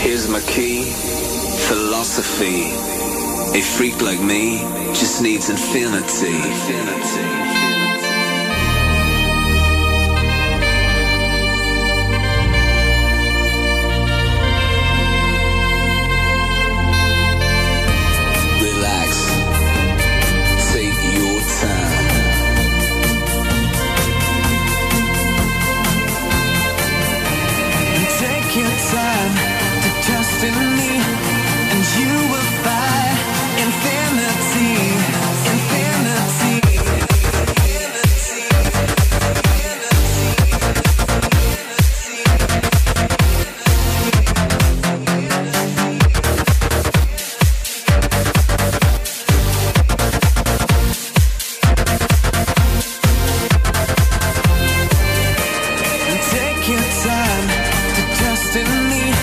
Here's my key, philosophy. A freak like me just needs infinity. Relax, take your time. Take your time. Trust in me, and you will find infinity, infinity, infinity, infinity. And take your time to trust in me. You will find infinity, infinity, infinity, infinity. And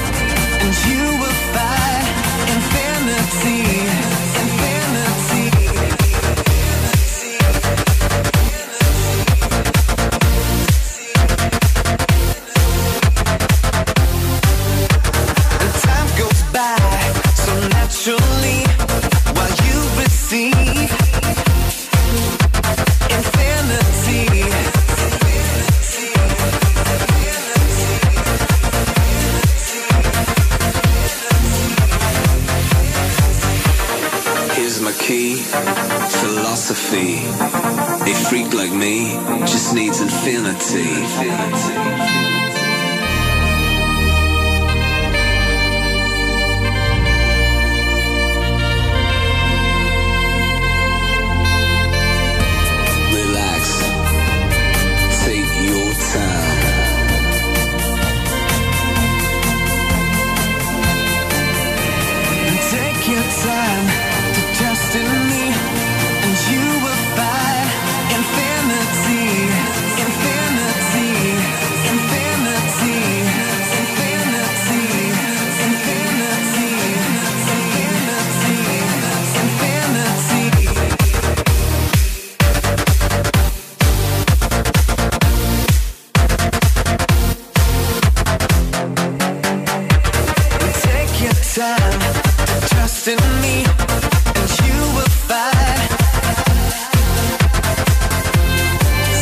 time goes by so naturally while you receive infinity. My key, philosophy. A freak like me just needs infinity. Infinity.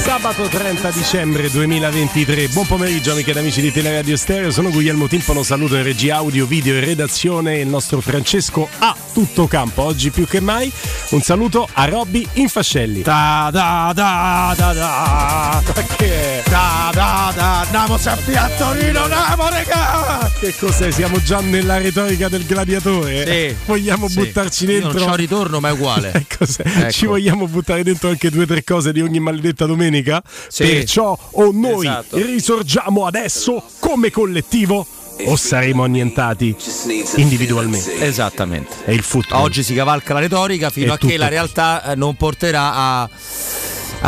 Sabato 30 dicembre 2023, buon pomeriggio amiche ed amici di Teleradio Stereo, sono Guglielmo Timpano, saluto in regia audio, video e redazione il nostro Francesco a tutto campo, oggi più che mai un saluto a Robby Infascelli. Da da da da da, perché? Da da da, andiamo sempre a Torino, andiamo regà! Che cos'è? Siamo già nella retorica del gladiatore? Sì. Vogliamo buttarci dentro? Io non c'ho ritorno ma è uguale. Cos'è? Ecco. Ci vogliamo buttare dentro anche 2 o 3 cose di ogni maledetta domenica? Sì. Perciò o noi risorgiamo adesso come collettivo o saremo annientati individualmente. Esattamente. È il futuro. Oggi si cavalca la retorica fino a che la realtà non porterà a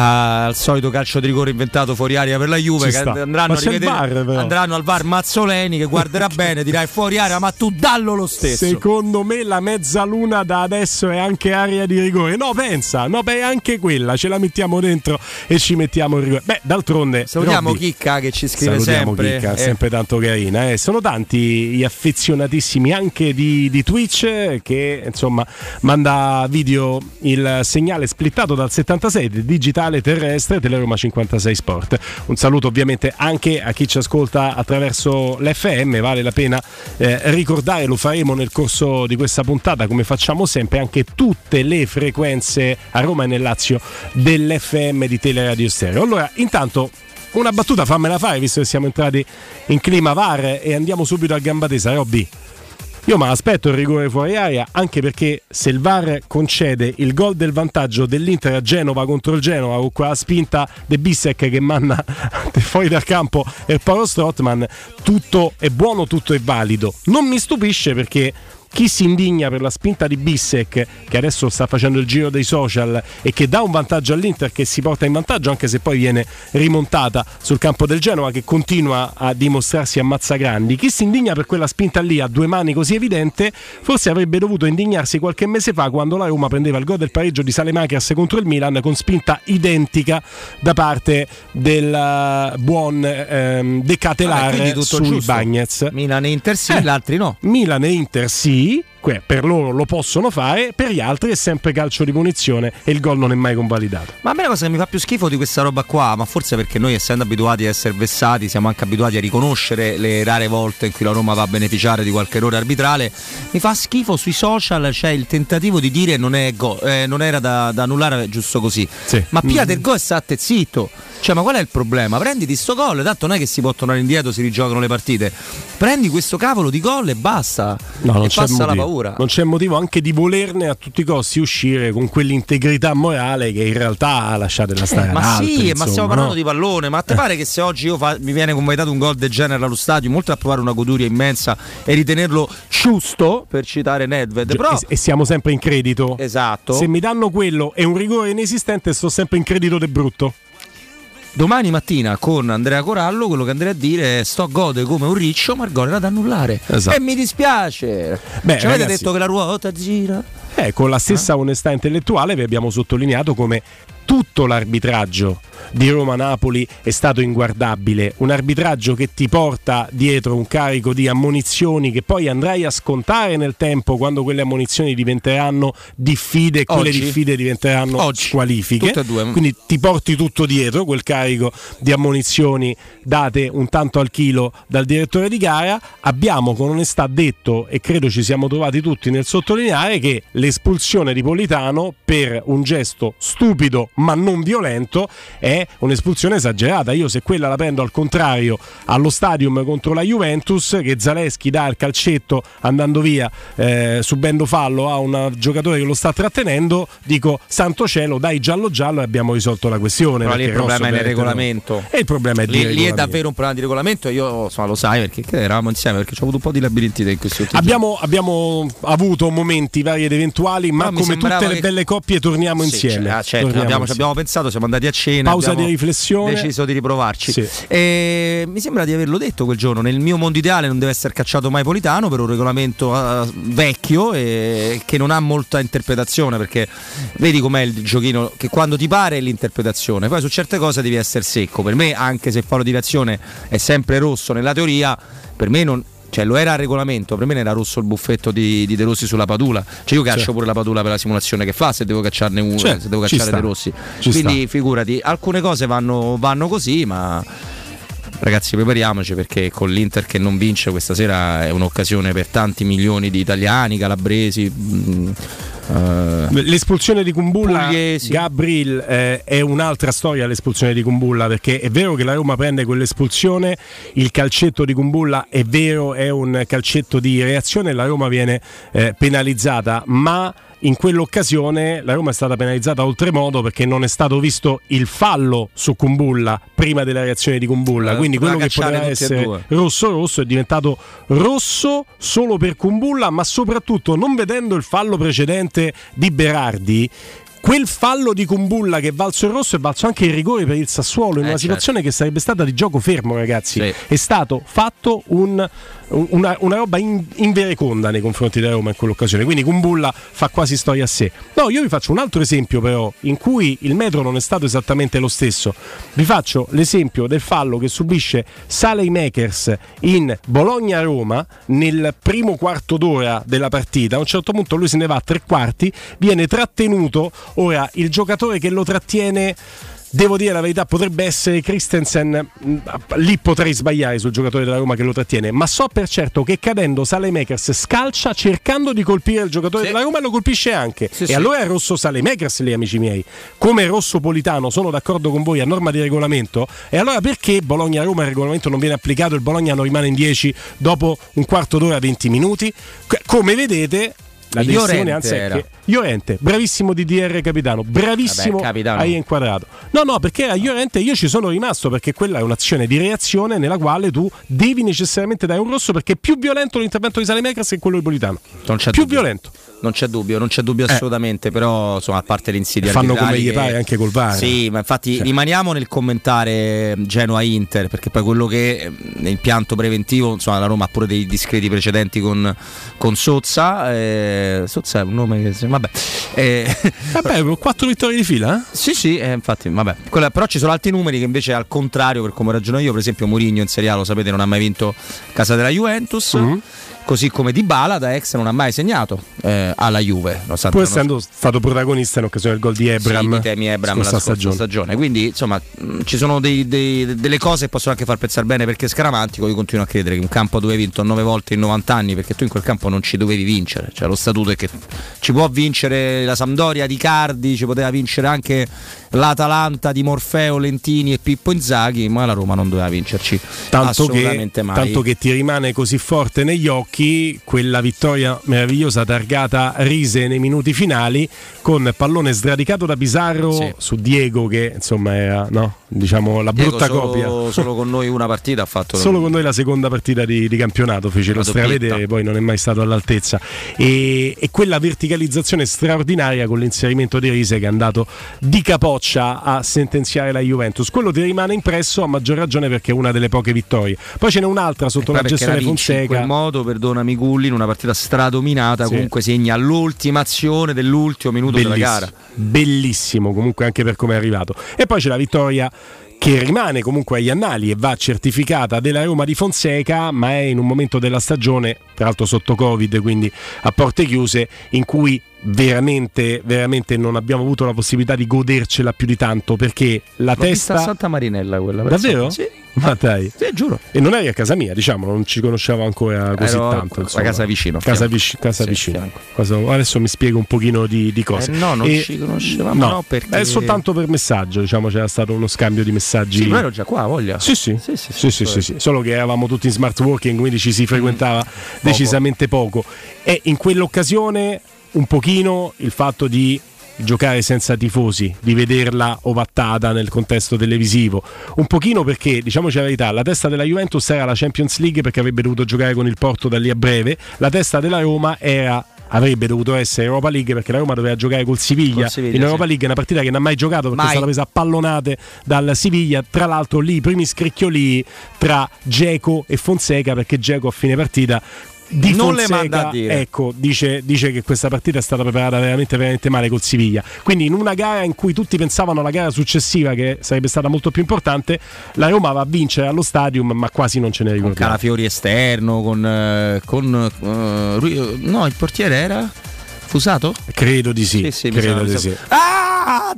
al solito calcio di rigore inventato fuori area per la Juve, che andranno al VAR Mazzoleni, che guarderà bene, dirà è fuori area, ma tu dallo lo stesso. Secondo me la mezzaluna da adesso è anche area di rigore. No, pensa, no, beh, anche quella ce la mettiamo dentro e ci mettiamo il rigore. Beh, d'altronde salutiamo Robby, Chicca, che ci scrive sempre. Chicca, sempre tanto carina, eh. Sono tanti gli affezionatissimi anche di Twitch, che insomma manda video il segnale splittato dal 76 del digitale terrestre Teleroma 56 Sport. Un saluto ovviamente anche a chi ci ascolta attraverso l'FM, vale la pena ricordare, lo faremo nel corso di questa puntata come facciamo sempre, anche tutte le frequenze a Roma e nel Lazio dell'FM di Teleradio Stereo. Allora, intanto una battuta fammela fare, visto che siamo entrati in clima VAR, e andiamo subito a gamba tesa, Robby. Io mi aspetto il rigore fuori area, anche perché se il VAR concede il gol del vantaggio dell'Inter a Genova contro il Genoa, con quella spinta De Bissek che manna fuori dal campo e Paolo Strootman, tutto è buono, tutto è valido. Non mi stupisce, perché chi si indigna per la spinta di Bissek, che adesso sta facendo il giro dei social e che dà un vantaggio all'Inter, che si porta in vantaggio anche se poi viene rimontata sul campo del Genoa, che continua a dimostrarsi ammazzagrandi, chi si indigna per quella spinta lì a due mani così evidente, forse avrebbe dovuto indignarsi qualche mese fa, quando la Roma prendeva il gol del pareggio di Saelemaekers contro il Milan con spinta identica da parte del buon De Catelare sui Bagnez. Milan e Inter sì, gli altri no. Milan e Inter sì, per loro lo possono fare, per gli altri è sempre calcio di punizione e il gol non è mai convalidato. Ma a me la cosa che mi fa più schifo di questa roba qua, ma forse perché noi, essendo abituati a essere vessati, siamo anche abituati a riconoscere le rare volte in cui la Roma va a beneficiare di qualche errore arbitrale, mi fa schifo sui social c'è il tentativo di dire non è gol, non era da annullare, giusto così, sì. Ma pia del gol e state zitto, cioè ma qual è il problema? Prenditi sto gol, tanto non è che si può tornare indietro, si rigiocano le partite, prendi questo cavolo di gol e basta, no, non e c'è passa la paura. Non c'è motivo anche di volerne a tutti i costi uscire con quell'integrità morale che in realtà lasciatela stare. Ma sì, altri, ma stiamo parlando, no? Di pallone. Ma a te pare che se oggi mi viene convalidato un gol del genere allo stadio, oltre a provare una goduria immensa e ritenerlo giusto, per citare Nedved, però... E siamo sempre in credito. Esatto. Se mi danno quello e un rigore inesistente, sto sempre in credito del brutto. Domani mattina con Andrea Corallo quello che andrei a dire è: sto gode come un riccio, ma il gol era da annullare. Esatto. E mi dispiace. Beh, ci avete ragazzi, detto che la ruota gira. Con la stessa onestà intellettuale vi abbiamo sottolineato come tutto l'arbitraggio di Roma-Napoli è stato inguardabile, un arbitraggio che ti porta dietro un carico di ammonizioni che poi andrai a scontare nel tempo, quando quelle ammonizioni diventeranno diffide e quelle diffide diventeranno squalifiche, quindi ti porti tutto dietro quel carico di ammonizioni date un tanto al chilo dal direttore di gara. Abbiamo con onestà detto, e credo ci siamo trovati tutti nel sottolineare, che l'espulsione di Politano per un gesto stupido ma non violento è un'espulsione esagerata. Io se quella la prendo al contrario allo Stadium contro la Juventus, che Zaleschi dà il calcetto andando via subendo fallo a un giocatore che lo sta trattenendo, dico santo cielo, dai giallo e abbiamo risolto la questione. Però lì il problema è nel regolamento, e il problema è lì è davvero un problema di regolamento. Io lo sai perché eravamo insieme, perché ci ho avuto un po' di labirintite in questi ultimi giorni. Abbiamo avuto momenti vari ed eventuali, ma come tutte le belle coppie torniamo insieme. Abbiamo pensato, siamo andati a cena, pausa di riflessione, deciso di riprovarci. Sì. E mi sembra di averlo detto quel giorno: nel mio mondo ideale non deve essere cacciato mai Politano per un regolamento vecchio e che non ha molta interpretazione, perché vedi com'è il giochino, che quando ti pare è l'interpretazione, poi su certe cose devi essere secco. Per me, anche se il fallo di reazione è sempre rosso nella teoria, per me non... Cioè, lo era al regolamento, per me ne era rosso il buffetto di De Rossi sulla Padula. Cioè io caccio pure la Padula per la simulazione che fa, se devo cacciarne uno, se devo cacciare De Rossi. Quindi figurati, alcune cose vanno così, ma ragazzi prepariamoci, perché con l'Inter che non vince questa sera è un'occasione per tanti milioni di italiani, calabresi. L'espulsione di Kumbulla, Gabriel, è un'altra storia l'espulsione di Kumbulla, perché è vero che la Roma prende quell'espulsione, il calcetto di Kumbulla è vero, è un calcetto di reazione, la Roma viene penalizzata, ma in quell'occasione la Roma è stata penalizzata oltremodo, perché non è stato visto il fallo su Kumbulla prima della reazione di Kumbulla, quindi quello che poteva essere rosso è diventato rosso solo per Kumbulla, ma soprattutto non vedendo il fallo precedente di Berardi. quel fallo di Kumbulla che valso il rosso e valso anche il rigore per il Sassuolo in una situazione che sarebbe stata di gioco fermo, ragazzi, è stato fatto una roba invereconda nei confronti della Roma in quell'occasione, quindi Kumbulla fa quasi storia a sé. No, io vi faccio un altro esempio però in cui il metro non è stato esattamente lo stesso. Vi faccio l'esempio del fallo che subisce Saelemaekers in Bologna-Roma nel primo quarto d'ora della partita. A un certo punto lui se ne va a tre quarti, viene trattenuto. Ora il giocatore che lo trattiene, devo dire la verità, potrebbe essere Christensen, lì potrei sbagliare sul giocatore della Roma che lo trattiene, ma so per certo che cadendo Saelemaekers scalcia cercando di colpire il giocatore della Roma e lo colpisce anche, allora è rosso Saelemaekers lì, amici miei, come rosso Politano, sono d'accordo con voi, a norma di regolamento. E allora perché Bologna-Roma il regolamento non viene applicato, il Bologna non rimane in 10 dopo un quarto d'ora, 20 minuti? Come vedete la decisione, anzi, è che Llorente, bravissimo DDR capitano, bravissimo, hai inquadrato. No, perché a Llorente io ci sono rimasto, perché quella è un'azione di reazione nella quale tu devi necessariamente dare un rosso, perché è più violento l'intervento di Saelemaekers che quello di Politano. Non c'è più dubbio. Violento. Non c'è dubbio assolutamente, però insomma, a parte l'insidia fanno come gli pare anche col VAR. Sì, ma infatti rimaniamo nel commentare Genoa-Inter, perché poi quello che nel pianto preventivo, insomma, la Roma ha pure dei discreti precedenti con Sozza. Sozza è un nome che vabbè, 4 vittorie di fila? Sì, infatti, vabbè. Però ci sono altri numeri che invece al contrario, per come ragiono io, per esempio Mourinho in Serie A, lo sapete, non ha mai vinto casa della Juventus. Mm-hmm. Così come Dybala da ex non ha mai segnato alla Juve, pur essendo stato protagonista in occasione del gol di Ebram, la scorsa stagione. Quindi insomma ci sono delle cose che possono anche far pensare bene, perché Scaramantico, io continuo a credere che un campo dove hai vinto 9 volte in 90 anni, perché tu in quel campo non ci dovevi vincere, cioè lo statuto è che ci può vincere la Sampdoria di Cardi, ci poteva vincere anche l'Atalanta di Morfeo, Lentini e Pippo Inzaghi, ma la Roma non doveva vincerci assolutamente mai. Tanto che ti rimane così forte negli occhi quella vittoria meravigliosa targata Rise nei minuti finali, con pallone sradicato da Pizarro su Diego, che insomma era la Diego brutta copia. Solo con noi una partita ha fatto. Solo con noi la seconda partita di campionato fece lo stravedere, poi non è mai stato all'altezza. E quella verticalizzazione straordinaria con l'inserimento di Rise, che è andato di capoccia a sentenziare la Juventus. Quello ti rimane impresso a maggior ragione perché è una delle poche vittorie. Poi ce n'è un'altra sotto la gestione Fonseca. In quel modo, perdonami Gulli, in una partita stradominata comunque segna l'ultima azione dell'ultimo minuto della gara, bellissimo comunque anche per come è arrivato. E poi c'è la vittoria che rimane comunque agli annali e va certificata della Roma di Fonseca, ma è in un momento della stagione, tra l'altro sotto Covid, quindi a porte chiuse, in cui veramente non abbiamo avuto la possibilità di godercela più di tanto, perché la testa Santa Marinella quella. Davvero? Sì. Ma dai. Sì, giuro. E non eri a casa mia, diciamo, non ci conosciamo ancora così tanto, insomma. La casa vicino. Casa vicino. Adesso mi spiego un pochino di cose. Non ci conoscevamo, perché è soltanto per messaggio, diciamo, c'era stato uno scambio di messaggi. Sì, ma ero già qua, voglia. Sì. Solo che eravamo tutti in smart working, quindi ci si frequentava decisamente poco. E in quell'occasione un pochino il fatto di giocare senza tifosi, di vederla ovattata nel contesto televisivo, un pochino perché, diciamoci la verità, la testa della Juventus era la Champions League, perché avrebbe dovuto giocare con il Porto da lì a breve. La testa della Roma avrebbe dovuto essere Europa League, perché la Roma doveva giocare col Siviglia in Europa League, una partita che non ha mai giocato perché è stata presa a pallonate dal Siviglia. Tra l'altro lì i primi scricchiolii tra Dzeko e Fonseca, perché Dzeko a fine partita di non Fonseca, le manda a dire. Ecco, dice che questa partita è stata preparata veramente male col Siviglia. Quindi in una gara in cui tutti pensavano alla gara successiva, che sarebbe stata molto più importante, la Roma va a vincere allo Stadium, ma quasi non ce ne ricordiamo. Con Calafiori esterno, il portiere era Fusato? Credo di sì. Credo di sì.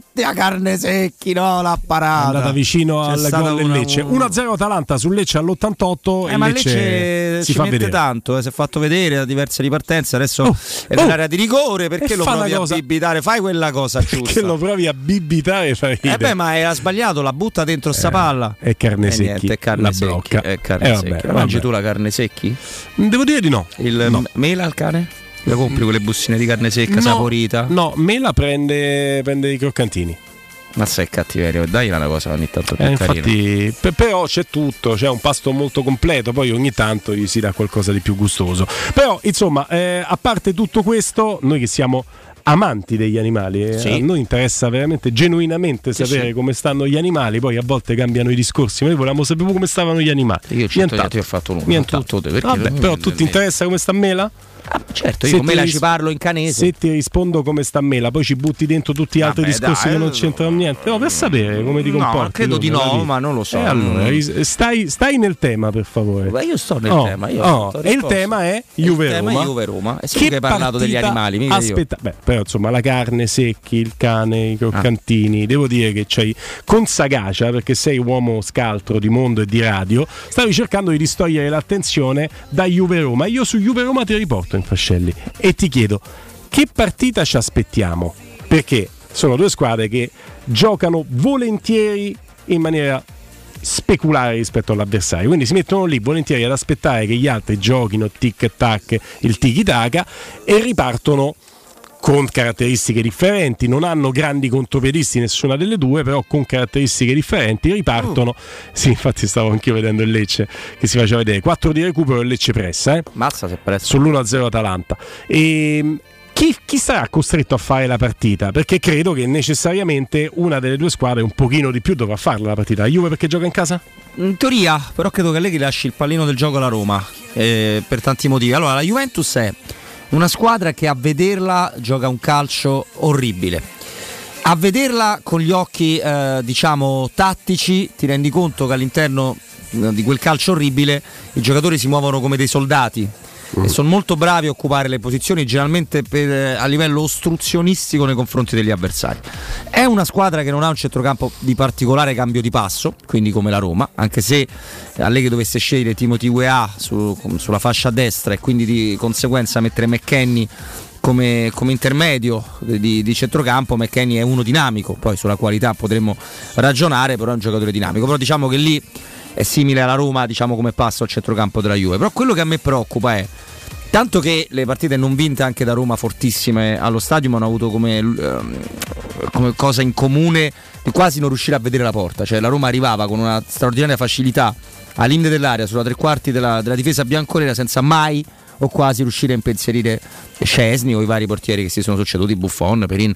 A carne secchi, la parata è andata vicino al gol del Lecce, 1-0 Atalanta su Lecce all'88. Ma Lecce si fa vedere tanto, si è fatto vedere da diverse ripartenze. Adesso è nell'area di rigore, perché lo provi a bibitare, fai quella cosa giusta, perché lo provi a bibitare, fai ma era sbagliato, la butta dentro sta palla e carne secchi, la blocca. Mangi tu la carne secchi? Devo dire di no. Mela al cane? La compri con le bustine di carne secca saporita? No, me la prende i croccantini. Ma sei cattiveria, dai, una cosa ogni tanto più infatti, però c'è tutto, c'è un pasto molto completo, poi ogni tanto gli si dà qualcosa di più gustoso. Però insomma, a parte tutto questo, noi che siamo amanti degli animali, sì. A noi interessa veramente genuinamente sapere come stanno gli animali, poi a volte cambiano i discorsi, ma noi volevamo sapere come stavano gli animali. Io ho fatto tutto, vabbè, però tu ti interessa come sta Mela? Ah, certo, io come la ci parlo in canese. Se ti rispondo come sta Mela, poi ci butti dentro tutti gli altri discorsi che non c'entrano niente. No, per sapere come ti comporti. No, credo di no, ma non lo so. Allora, stai nel tema, per favore. Beh, io sto nel tema. E il tema è Juve Roma. E che hai parlato degli animali. Mica aspetta, io. Beh, però insomma, la carne, secchi, il cane, i croccantini. Devo dire che c'hai con sagacia, perché sei uomo scaltro di mondo e di radio. Stavi cercando di distogliere l'attenzione da Juve Roma. Io su Juve Roma ti riporto Infascelli e ti chiedo che partita ci aspettiamo, perché sono due squadre che giocano volentieri in maniera speculare rispetto all'avversario, quindi si mettono lì volentieri ad aspettare che gli altri giochino tic tac, il tiki taka, e ripartono con caratteristiche differenti, non hanno grandi contropiedisti nessuna delle due, però con caratteristiche differenti ripartono. Sì, infatti stavo anch'io vedendo il Lecce che si faceva vedere 4 di recupero e il Lecce pressa, mazza se pressa sull'1-0 Atalanta. E chi sarà costretto a fare la partita? Perché credo che necessariamente una delle due squadre un pochino di più dovrà farla la partita. La Juve perché gioca in casa? In teoria, però credo che Allegri lasci il pallino del gioco alla Roma, per tanti motivi. Allora, la Juventus è una squadra che a vederla gioca un calcio orribile. A vederla con gli occhi diciamo tattici ti rendi conto che all'interno di quel calcio orribile i giocatori si muovono come dei soldati e sono molto bravi a occupare le posizioni, generalmente a livello ostruzionistico nei confronti degli avversari. È una squadra che non ha un centrocampo di particolare cambio di passo, quindi come la Roma, anche se Allegri dovesse scegliere Timothy Weah sulla fascia destra e quindi di conseguenza mettere McKennie come intermedio di centrocampo. McKennie è uno dinamico, poi sulla qualità potremmo ragionare, però è un giocatore dinamico, però diciamo che lì è simile alla Roma, diciamo, come passo al centrocampo della Juve. Però quello che a me preoccupa è tanto che le partite non vinte anche da Roma fortissime allo stadio hanno avuto come cosa in comune quasi non riuscire a vedere la porta, cioè la Roma arrivava con una straordinaria facilità all'interno dell'area sulla tre quarti della difesa bianconera senza mai o quasi riuscire a impensierire Szczęsny o i vari portieri che si sono succeduti, Buffon, Perin,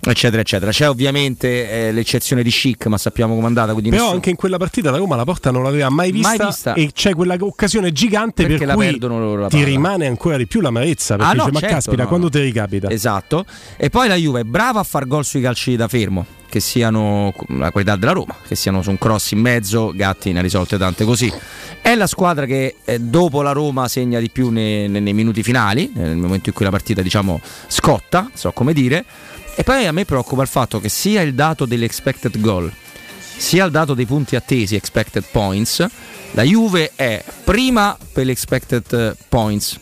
eccetera eccetera. C'è ovviamente l'eccezione di Schick, ma sappiamo com'è andata, però nessuno. Anche in quella partita la Roma la porta non l'aveva mai vista e c'è quella occasione gigante perché per cui perdono loro la palla. Ti rimane ancora di più l'amarezza perché quando te ricapita. Esatto. E poi la Juve è brava a far gol sui calci da fermo, che siano la qualità della Roma, che siano su un cross in mezzo. Gatti ne ha risolte tante così. È la squadra che dopo la Roma segna di più nei minuti finali, nel momento in cui la partita diciamo scotta, so come dire. E poi a me preoccupa il fatto che sia il dato dell'expected goal sia il dato dei punti attesi, expected points, la Juve è prima per l'expected points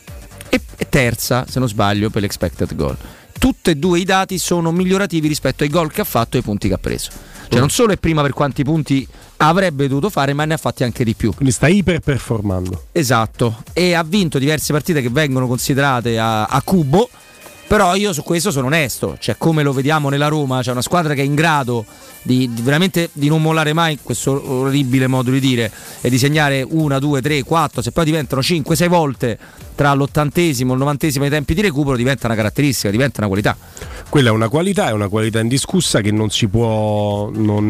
e terza, se non sbaglio, per l'expected goal. Tutti e due i dati sono migliorativi rispetto ai gol che ha fatto e ai punti che ha preso. Cioè non solo è prima per quanti punti avrebbe dovuto fare, ma ne ha fatti anche di più. Quindi sta iperperformando. Esatto. E ha vinto diverse partite che vengono considerate a cubo. Però io su questo sono onesto, cioè come lo vediamo nella Roma, c'è una squadra che è in grado di veramente di non mollare mai, questo orribile modo di dire, e di segnare 1, 2, 3, 4, se poi diventano 5-6 volte tra l'80° e il 90° i tempi di recupero, diventa una caratteristica, diventa una qualità. Quella è una qualità indiscussa che non si può non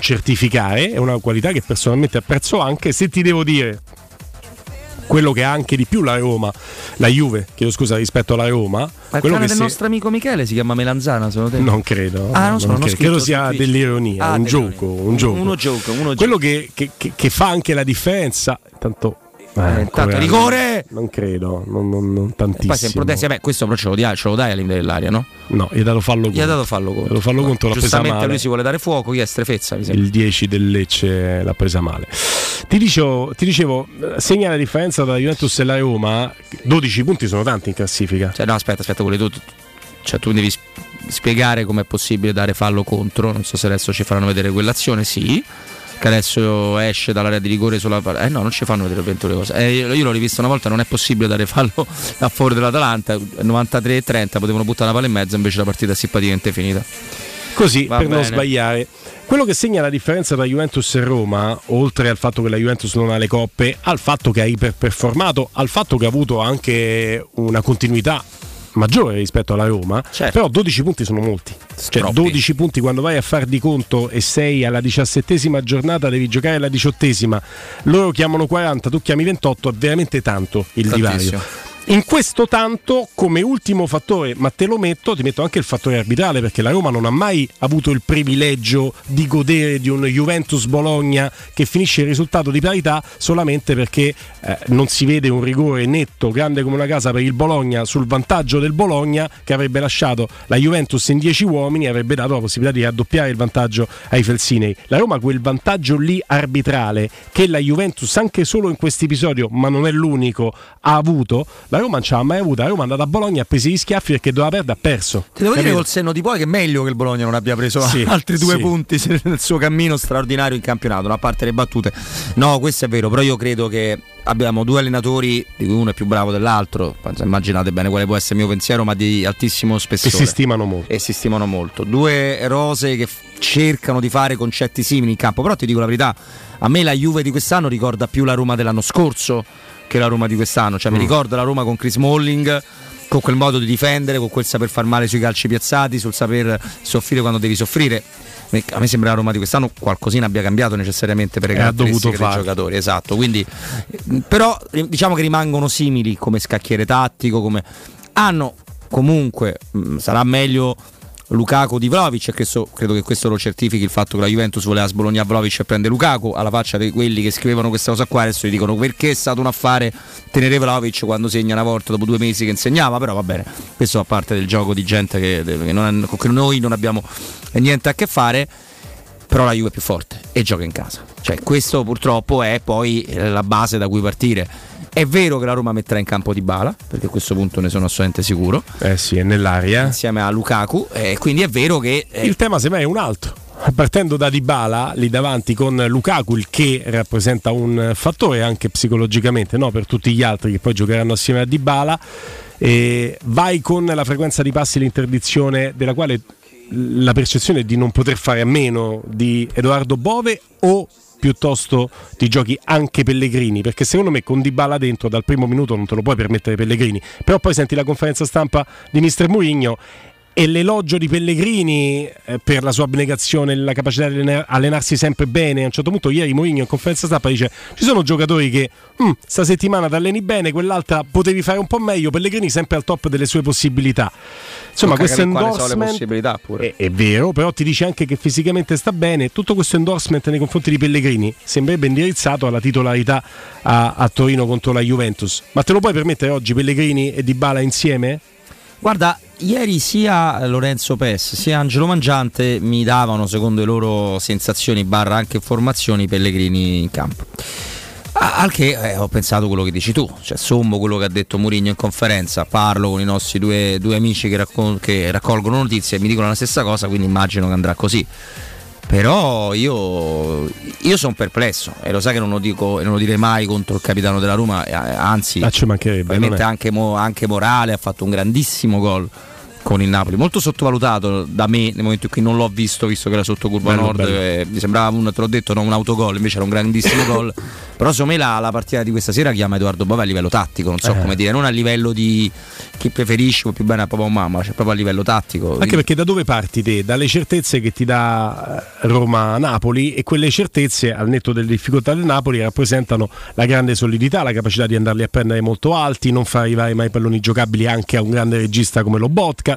certificare, è una qualità che personalmente apprezzo, anche se ti devo dire quello che ha anche di più la Juve, chiedo scusa, rispetto alla Roma. Ma quello del nostro amico Michele si chiama Melanzana, secondo te? Non credo. Credo sia dell'ironia, un gioco. Quello che fa anche la differenza, tanto rigore! Non credo, non tantissimo. Poi se protesti, questo però ce lo dai all'interno dell'aria, no? No, gli ha dato fallo contro. Giustamente lui si vuole dare fuoco, gli è strefezza. Il 10 del Lecce l'ha presa male. Ti dicevo, segna la differenza tra Juventus e la Roma, 12 punti sono tanti in classifica. Cioè, no, aspetta, tu devi spiegare com'è possibile dare fallo contro, non so se adesso ci faranno vedere quell'azione, sì. Che adesso esce dall'area di rigore sulla no, non ci fanno vedere le cose. Io l'ho rivista una volta, non è possibile dare fallo a favore dell'Atalanta, 93-30, potevano buttare la palla in mezzo, invece la partita si è praticamente finita. Così, va per bene. Non sbagliare. Quello che segna la differenza tra Juventus e Roma, oltre al fatto che la Juventus non ha le coppe, al fatto che ha iperperformato, al fatto che ha avuto anche una continuità maggiore rispetto alla Roma, certo. Però 12 punti sono molti, cioè, 12 punti quando vai a far di conto e sei alla 17ª giornata, devi giocare alla 18ª, loro chiamano 40, tu chiami 28, è veramente tanto il divario. In questo tanto, come ultimo fattore, ma te lo metto, ti metto anche il fattore arbitrale, perché la Roma non ha mai avuto il privilegio di godere di un Juventus-Bologna che finisce il risultato di parità solamente perché non si vede un rigore netto, grande come una casa per il Bologna, sul vantaggio del Bologna, che avrebbe lasciato la Juventus in 10 uomini e avrebbe dato la possibilità di raddoppiare il vantaggio ai felsinei. La Roma quel vantaggio lì arbitrale che la Juventus anche solo in questo episodio, ma non è l'unico, ha avuto, la Roma non ce l'ha mai avuta. La Roma è andata a Bologna, ha preso gli schiaffi perché doveva perdere, ha perso. Ti devo dire col senno di poi che è meglio che il Bologna non abbia preso altri due punti nel suo cammino straordinario in campionato, a parte le battute. No, questo è vero, però io credo che abbiamo due allenatori di cui uno è più bravo dell'altro, immaginate bene quale può essere il mio pensiero, ma di altissimo spessore, e si stimano molto, due rose che cercano di fare concetti simili in campo. Però ti dico la verità, a me la Juve di quest'anno ricorda più la Roma dell'anno scorso che la Roma di quest'anno, mi ricordo la Roma con Chris Smalling, con quel modo di difendere, con quel saper far male sui calci piazzati, sul saper soffrire quando devi soffrire. A me sembra la Roma di quest'anno qualcosina abbia cambiato necessariamente per le caratteristiche dei giocatori, esatto. Quindi, però diciamo che rimangono simili come scacchiere tattico, come hanno comunque, sarà meglio Lukaku di Vlahovic, e credo che questo lo certifichi il fatto che la Juventus voleva sbolognare Vlahovic e prende Lukaku, alla faccia di quelli che scrivevano questa cosa qua. Adesso gli dicono perché è stato un affare tenere Vlahovic quando segna una volta dopo 2 mesi che insegnava, però va bene, questo fa parte del gioco di gente che noi non abbiamo niente a che fare. Però la Juve è più forte e gioca in casa, questo purtroppo è poi la base da cui partire. È vero che la Roma metterà in campo Dybala, perché a questo punto ne sono assolutamente sicuro, è nell'aria insieme a Lukaku, quindi è vero che il tema semmai è un altro, partendo da Dybala lì davanti con Lukaku, il che rappresenta un fattore anche psicologicamente, no, per tutti gli altri che poi giocheranno assieme a Dybala. Vai con la frequenza di passi, l'interdizione della quale la percezione è di non poter fare a meno di Edoardo Bove, o piuttosto ti giochi anche Pellegrini, perché secondo me con Dybala dentro dal primo minuto non te lo puoi permettere Pellegrini. Però poi senti la conferenza stampa di mister Mourinho e l'elogio di Pellegrini per la sua abnegazione e la capacità di allenarsi sempre bene. A un certo punto ieri Mourinho in conferenza stampa dice: ci sono giocatori che sta settimana ti alleni bene, quell'altra potevi fare un po' meglio, Pellegrini sempre al top delle sue possibilità. Insomma, questo endorsement pure. È vero, però ti dice anche che fisicamente sta bene. Tutto questo endorsement nei confronti di Pellegrini sembrerebbe indirizzato alla titolarità a Torino contro la Juventus. Ma te lo puoi permettere oggi Pellegrini e Dybala insieme? Guarda, ieri sia Lorenzo Pes sia Angelo Mangiante mi davano, secondo le loro sensazioni / anche informazioni, Pellegrini in campo. Al che ho pensato quello che dici tu, sommo quello che ha detto Mourinho in conferenza, parlo con i nostri due amici che raccolgono notizie e mi dicono la stessa cosa, quindi immagino che andrà così. Però io sono perplesso, e lo sai che non lo dico e non lo direi mai contro il capitano della Roma, anzi, ci mancherebbe, ovviamente anche Morale ha fatto un grandissimo gol con il Napoli, molto sottovalutato da me nel momento in cui non l'ho visto che era sotto curva nord, mi sembrava un autogol, invece era un grandissimo gol. Però secondo me la partita di questa sera chiama Edoardo Bove a livello tattico, non so come dire, non a livello di chi preferisci o più bene a papà o mamma, proprio a livello tattico. Anche perché da dove parti te? Dalle certezze che ti dà Roma-Napoli, e quelle certezze, al netto delle difficoltà del Napoli, rappresentano la grande solidità, la capacità di andarli a prendere molto alti, non far arrivare mai palloni giocabili anche a un grande regista come Lobotka,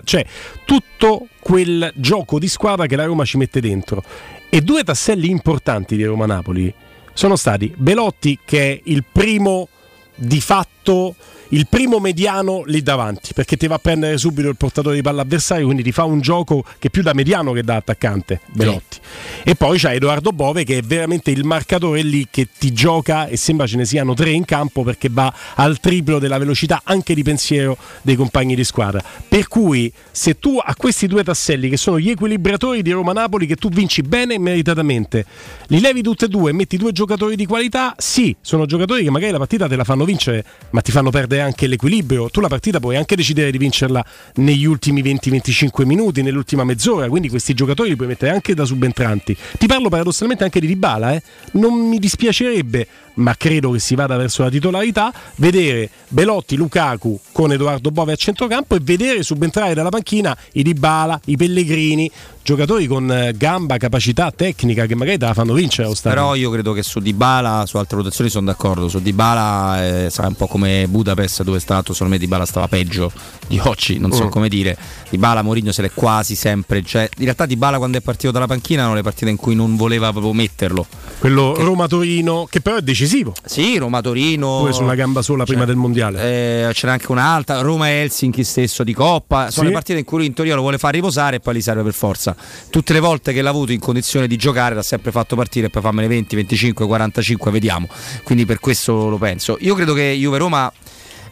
tutto quel gioco di squadra che la Roma ci mette dentro. E due tasselli importanti di Roma-Napoli sono stati Belotti, che è il primo di fatto, il primo mediano lì davanti, perché ti va a prendere subito il portatore di palla avversario, quindi ti fa un gioco che più da mediano che da attaccante, Belotti. E poi c'è Edoardo Bove, che è veramente il marcatore lì che ti gioca, e sembra ce ne siano 3 in campo, perché va al triplo della velocità anche di pensiero dei compagni di squadra. Per cui se tu a questi due tasselli, che sono gli equilibratori di Roma-Napoli, che tu vinci bene e meritatamente, li levi tutti e due e metti 2 giocatori di qualità, sì, sono giocatori che magari la partita te la fanno vincere, ma ti fanno perdere anche l'equilibrio. Tu la partita puoi anche decidere di vincerla negli ultimi 20-25 minuti, nell'ultima mezz'ora, quindi questi giocatori li puoi mettere anche da subentranti. Ti parlo paradossalmente anche di Dybala, non mi dispiacerebbe ma credo che si vada verso la titolarità, vedere Belotti, Lukaku con Edoardo Bove a centrocampo e vedere subentrare dalla panchina i Dybala, i Pellegrini, giocatori con gamba, capacità tecnica che magari te la fanno vincere lo stadio. Però io credo che su Dybala, su altre rotazioni sono d'accordo, su Dybala sarà un po' come Budapest dove è stato, secondo me Dybala stava peggio di oggi, non so come dire. Dybala Mourinho se l'è quasi sempre, cioè in realtà Dybala quando è partito dalla panchina erano le partite in cui non voleva proprio metterlo, quello che... Roma-Torino che però è decisivo. Sì, Roma-Torino pure sulla gamba sola, prima del mondiale, c'era anche un'altra, Roma-Helsinki stesso di Coppa, sono le partite in cui in teoria lo vuole far riposare e poi li serve per forza. Tutte le volte che l'ha avuto in condizione di giocare l'ha sempre fatto partire e poi fammene 20, 25, 45, vediamo. Quindi per questo lo penso. Io credo che Juve-Roma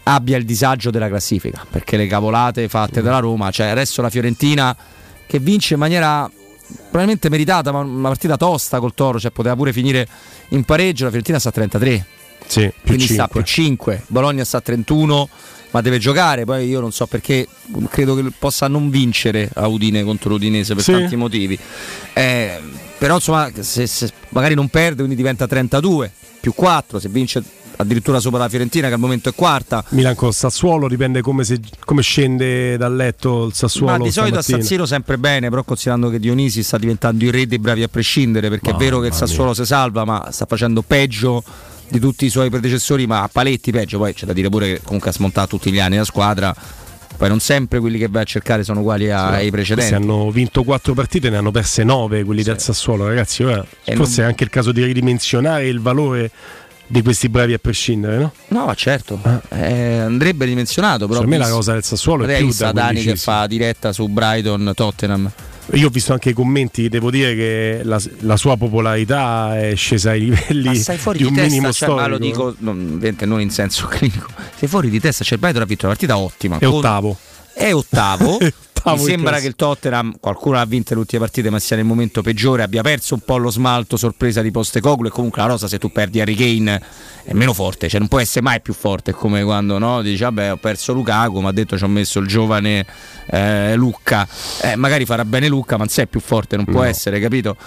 abbia il disagio della classifica, perché le cavolate fatte dalla Roma, cioè adesso la Fiorentina che vince in maniera probabilmente meritata, ma una partita tosta col Toro, cioè poteva pure finire in pareggio, la Fiorentina sta a 33, sì, quindi sta più 5, Bologna sta a 31, ma deve giocare. Poi io non so perché, credo che possa non vincere a Udine contro l'Udinese per tanti motivi, però insomma se magari non perde, quindi diventa 32 più 4, se vince addirittura sopra la Fiorentina che al momento è quarta. Milan con Sassuolo, dipende come scende dal letto il Sassuolo. Ma di solito stamattina a San Siro sempre bene, però considerando che Dionisi sta diventando il re dei bravi a prescindere, perché è vero che il Sassuolo si salva, ma sta facendo peggio di tutti i suoi predecessori, ma a paletti peggio. Poi c'è da dire pure che comunque ha smontato tutti gli anni la squadra, poi non sempre quelli che vai a cercare sono uguali ai precedenti. Se hanno vinto 4 partite, ne hanno perse 9 quelli del Sassuolo, ragazzi. Ora forse è anche il caso di ridimensionare il valore di questi bravi a prescindere, no? No, certo, andrebbe ridimensionato. Per me la cosa del Sassuolo è più da Dani che fa diretta su Brighton Tottenham. Io ho visto anche i commenti, devo dire che la sua popolarità è scesa ai livelli di un minimo storico. Ma lo dico non in senso clinico. Sei fuori di testa, c'è il Brighton, ha vinto una partita ottima. È ottavo. Mi sembra che il Tottenham, qualcuno ha vinto le ultime partite ma sia nel momento peggiore, abbia perso un po' lo smalto, sorpresa di Postecoglou, e comunque la rosa, se tu perdi Harry Kane è meno forte, cioè non può essere mai più forte. È come quando dici vabbè, ho perso Lukaku, ma ha detto ci ho messo il giovane Lucca, magari farà bene Lucca, ma non sei più forte, non può essere, capito?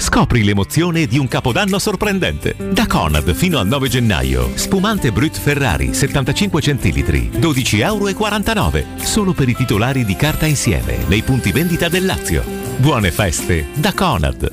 Scopri l'emozione di un capodanno sorprendente. Da Conad fino al 9 gennaio. Spumante Brut Ferrari 75 centilitri, €12,49. Solo per i titolari di carta insieme nei punti vendita del Lazio. Buone feste da Conad.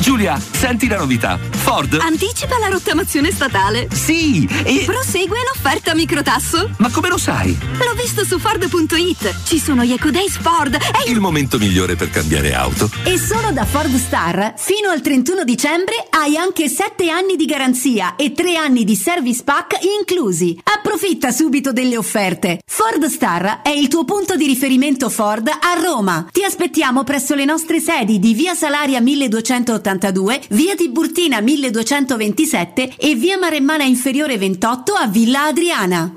Giulia, senti la novità. Ford anticipa la rottamazione statale. Sì, e prosegue l'offerta microtasso. Ma come lo sai? L'ho visto su Ford.it. Ci sono gli Eco Days Ford. È il momento migliore per cambiare auto. E solo da Ford Star fino al 31 dicembre hai anche 7 anni di garanzia e 3 anni di service pack inclusi. Approfitta subito delle offerte. Ford Star è il tuo punto di riferimento Ford a Roma. Ti aspettiamo presso le nostre sedi di via Salaria 1280, via Tiburtina 1227 e via Maremmana Inferiore 28 a Villa Adriana.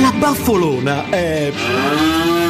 La Baffolona è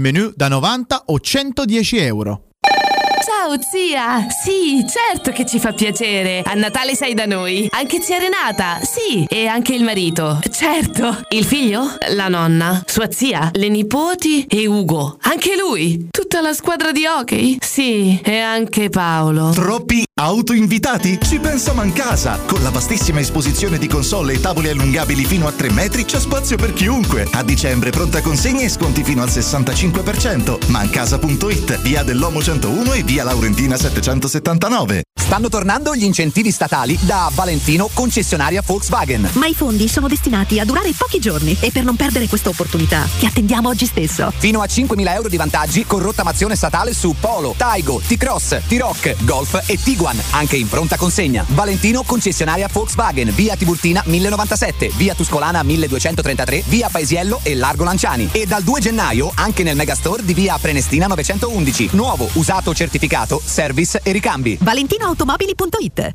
menù da 90 o 110 euro. Ciao zia! Sì, certo che ci fa piacere. A Natale sei da noi. Anche zia Renata? Sì. E anche il marito? Certo. Il figlio? La nonna. Sua zia? Le nipoti? E Ugo? Anche lui? Tutta la squadra di hockey? Sì. E anche Paolo. Troppi autoinvitati? Ci pensa Mancasa! Con la vastissima esposizione di console e tavoli allungabili fino a 3 metri c'è spazio per chiunque. A dicembre pronta consegna e sconti fino al 65%. Mancasa.it, via dell'Omo 101 e via Laurentina 779. Stanno tornando gli incentivi statali da Valentino, concessionaria Volkswagen. Ma i fondi sono destinati a durare pochi giorni e per non perdere questa opportunità ti attendiamo oggi stesso. Fino a 5.000 euro di vantaggi con rottamazione statale su Polo, Taigo, T-Cross, T-Roc, Golf e Tiguan, anche in pronta consegna. Valentino, concessionaria Volkswagen, via Tiburtina 1097, via Tuscolana 1233, via Paesiello e Largo Lanciani. E dal 2 gennaio anche nel megastore di via Prenestina 911, nuovo, usato, certificato, service e ricambi. ValentinoAutomobili.it.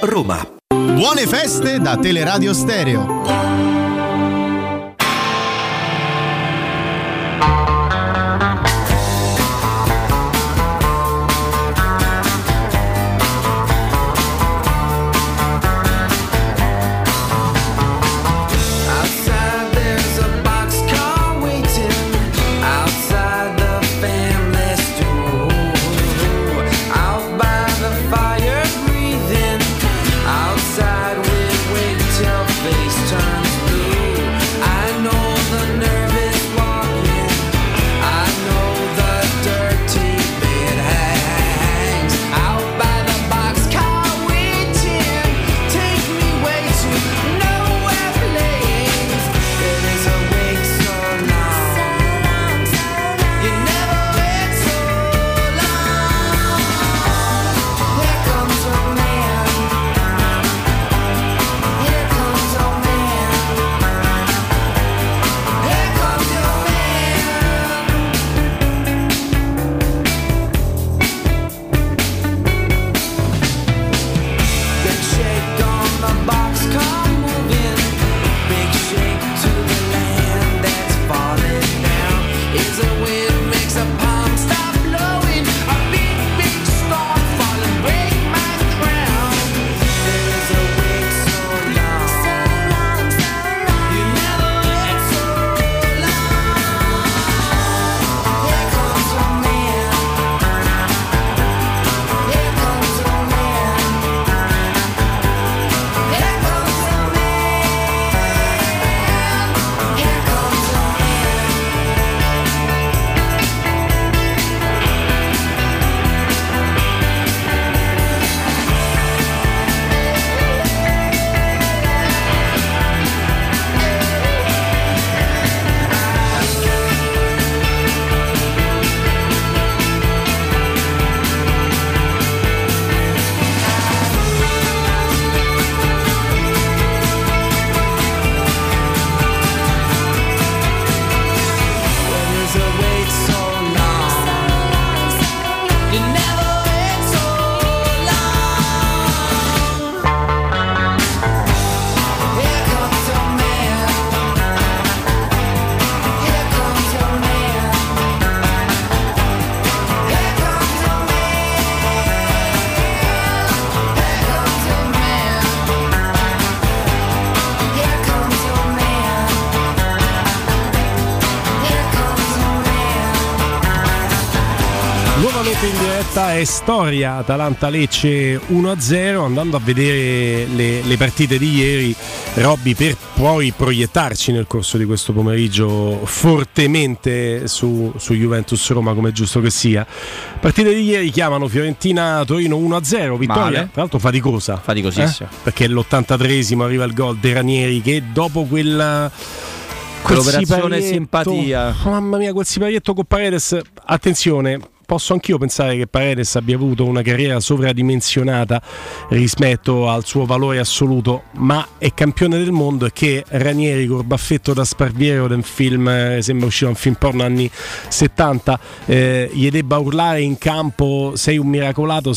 Roma. Buone feste da Teleradio Stereo. È storia, Atalanta-Lecce 1-0, andando a vedere le partite di ieri, Robby, per poi proiettarci nel corso di questo pomeriggio fortemente su Juventus-Roma, come è giusto che sia. Partite di ieri chiamano Fiorentina-Torino 1-0, vittoria male, tra l'altro faticosissima, perché l'83esimo arriva il gol dei Ranieri, che dopo quel operazione simpatia, mamma mia, quel siparietto con Paredes, attenzione. Posso anch'io pensare che Paredes abbia avuto una carriera sovradimensionata rispetto al suo valore assoluto, ma è campione del mondo, e che Ranieri col baffetto da sparviero del film, sembra uscito un film porno anni 70, gli debba urlare in campo sei un miracolato,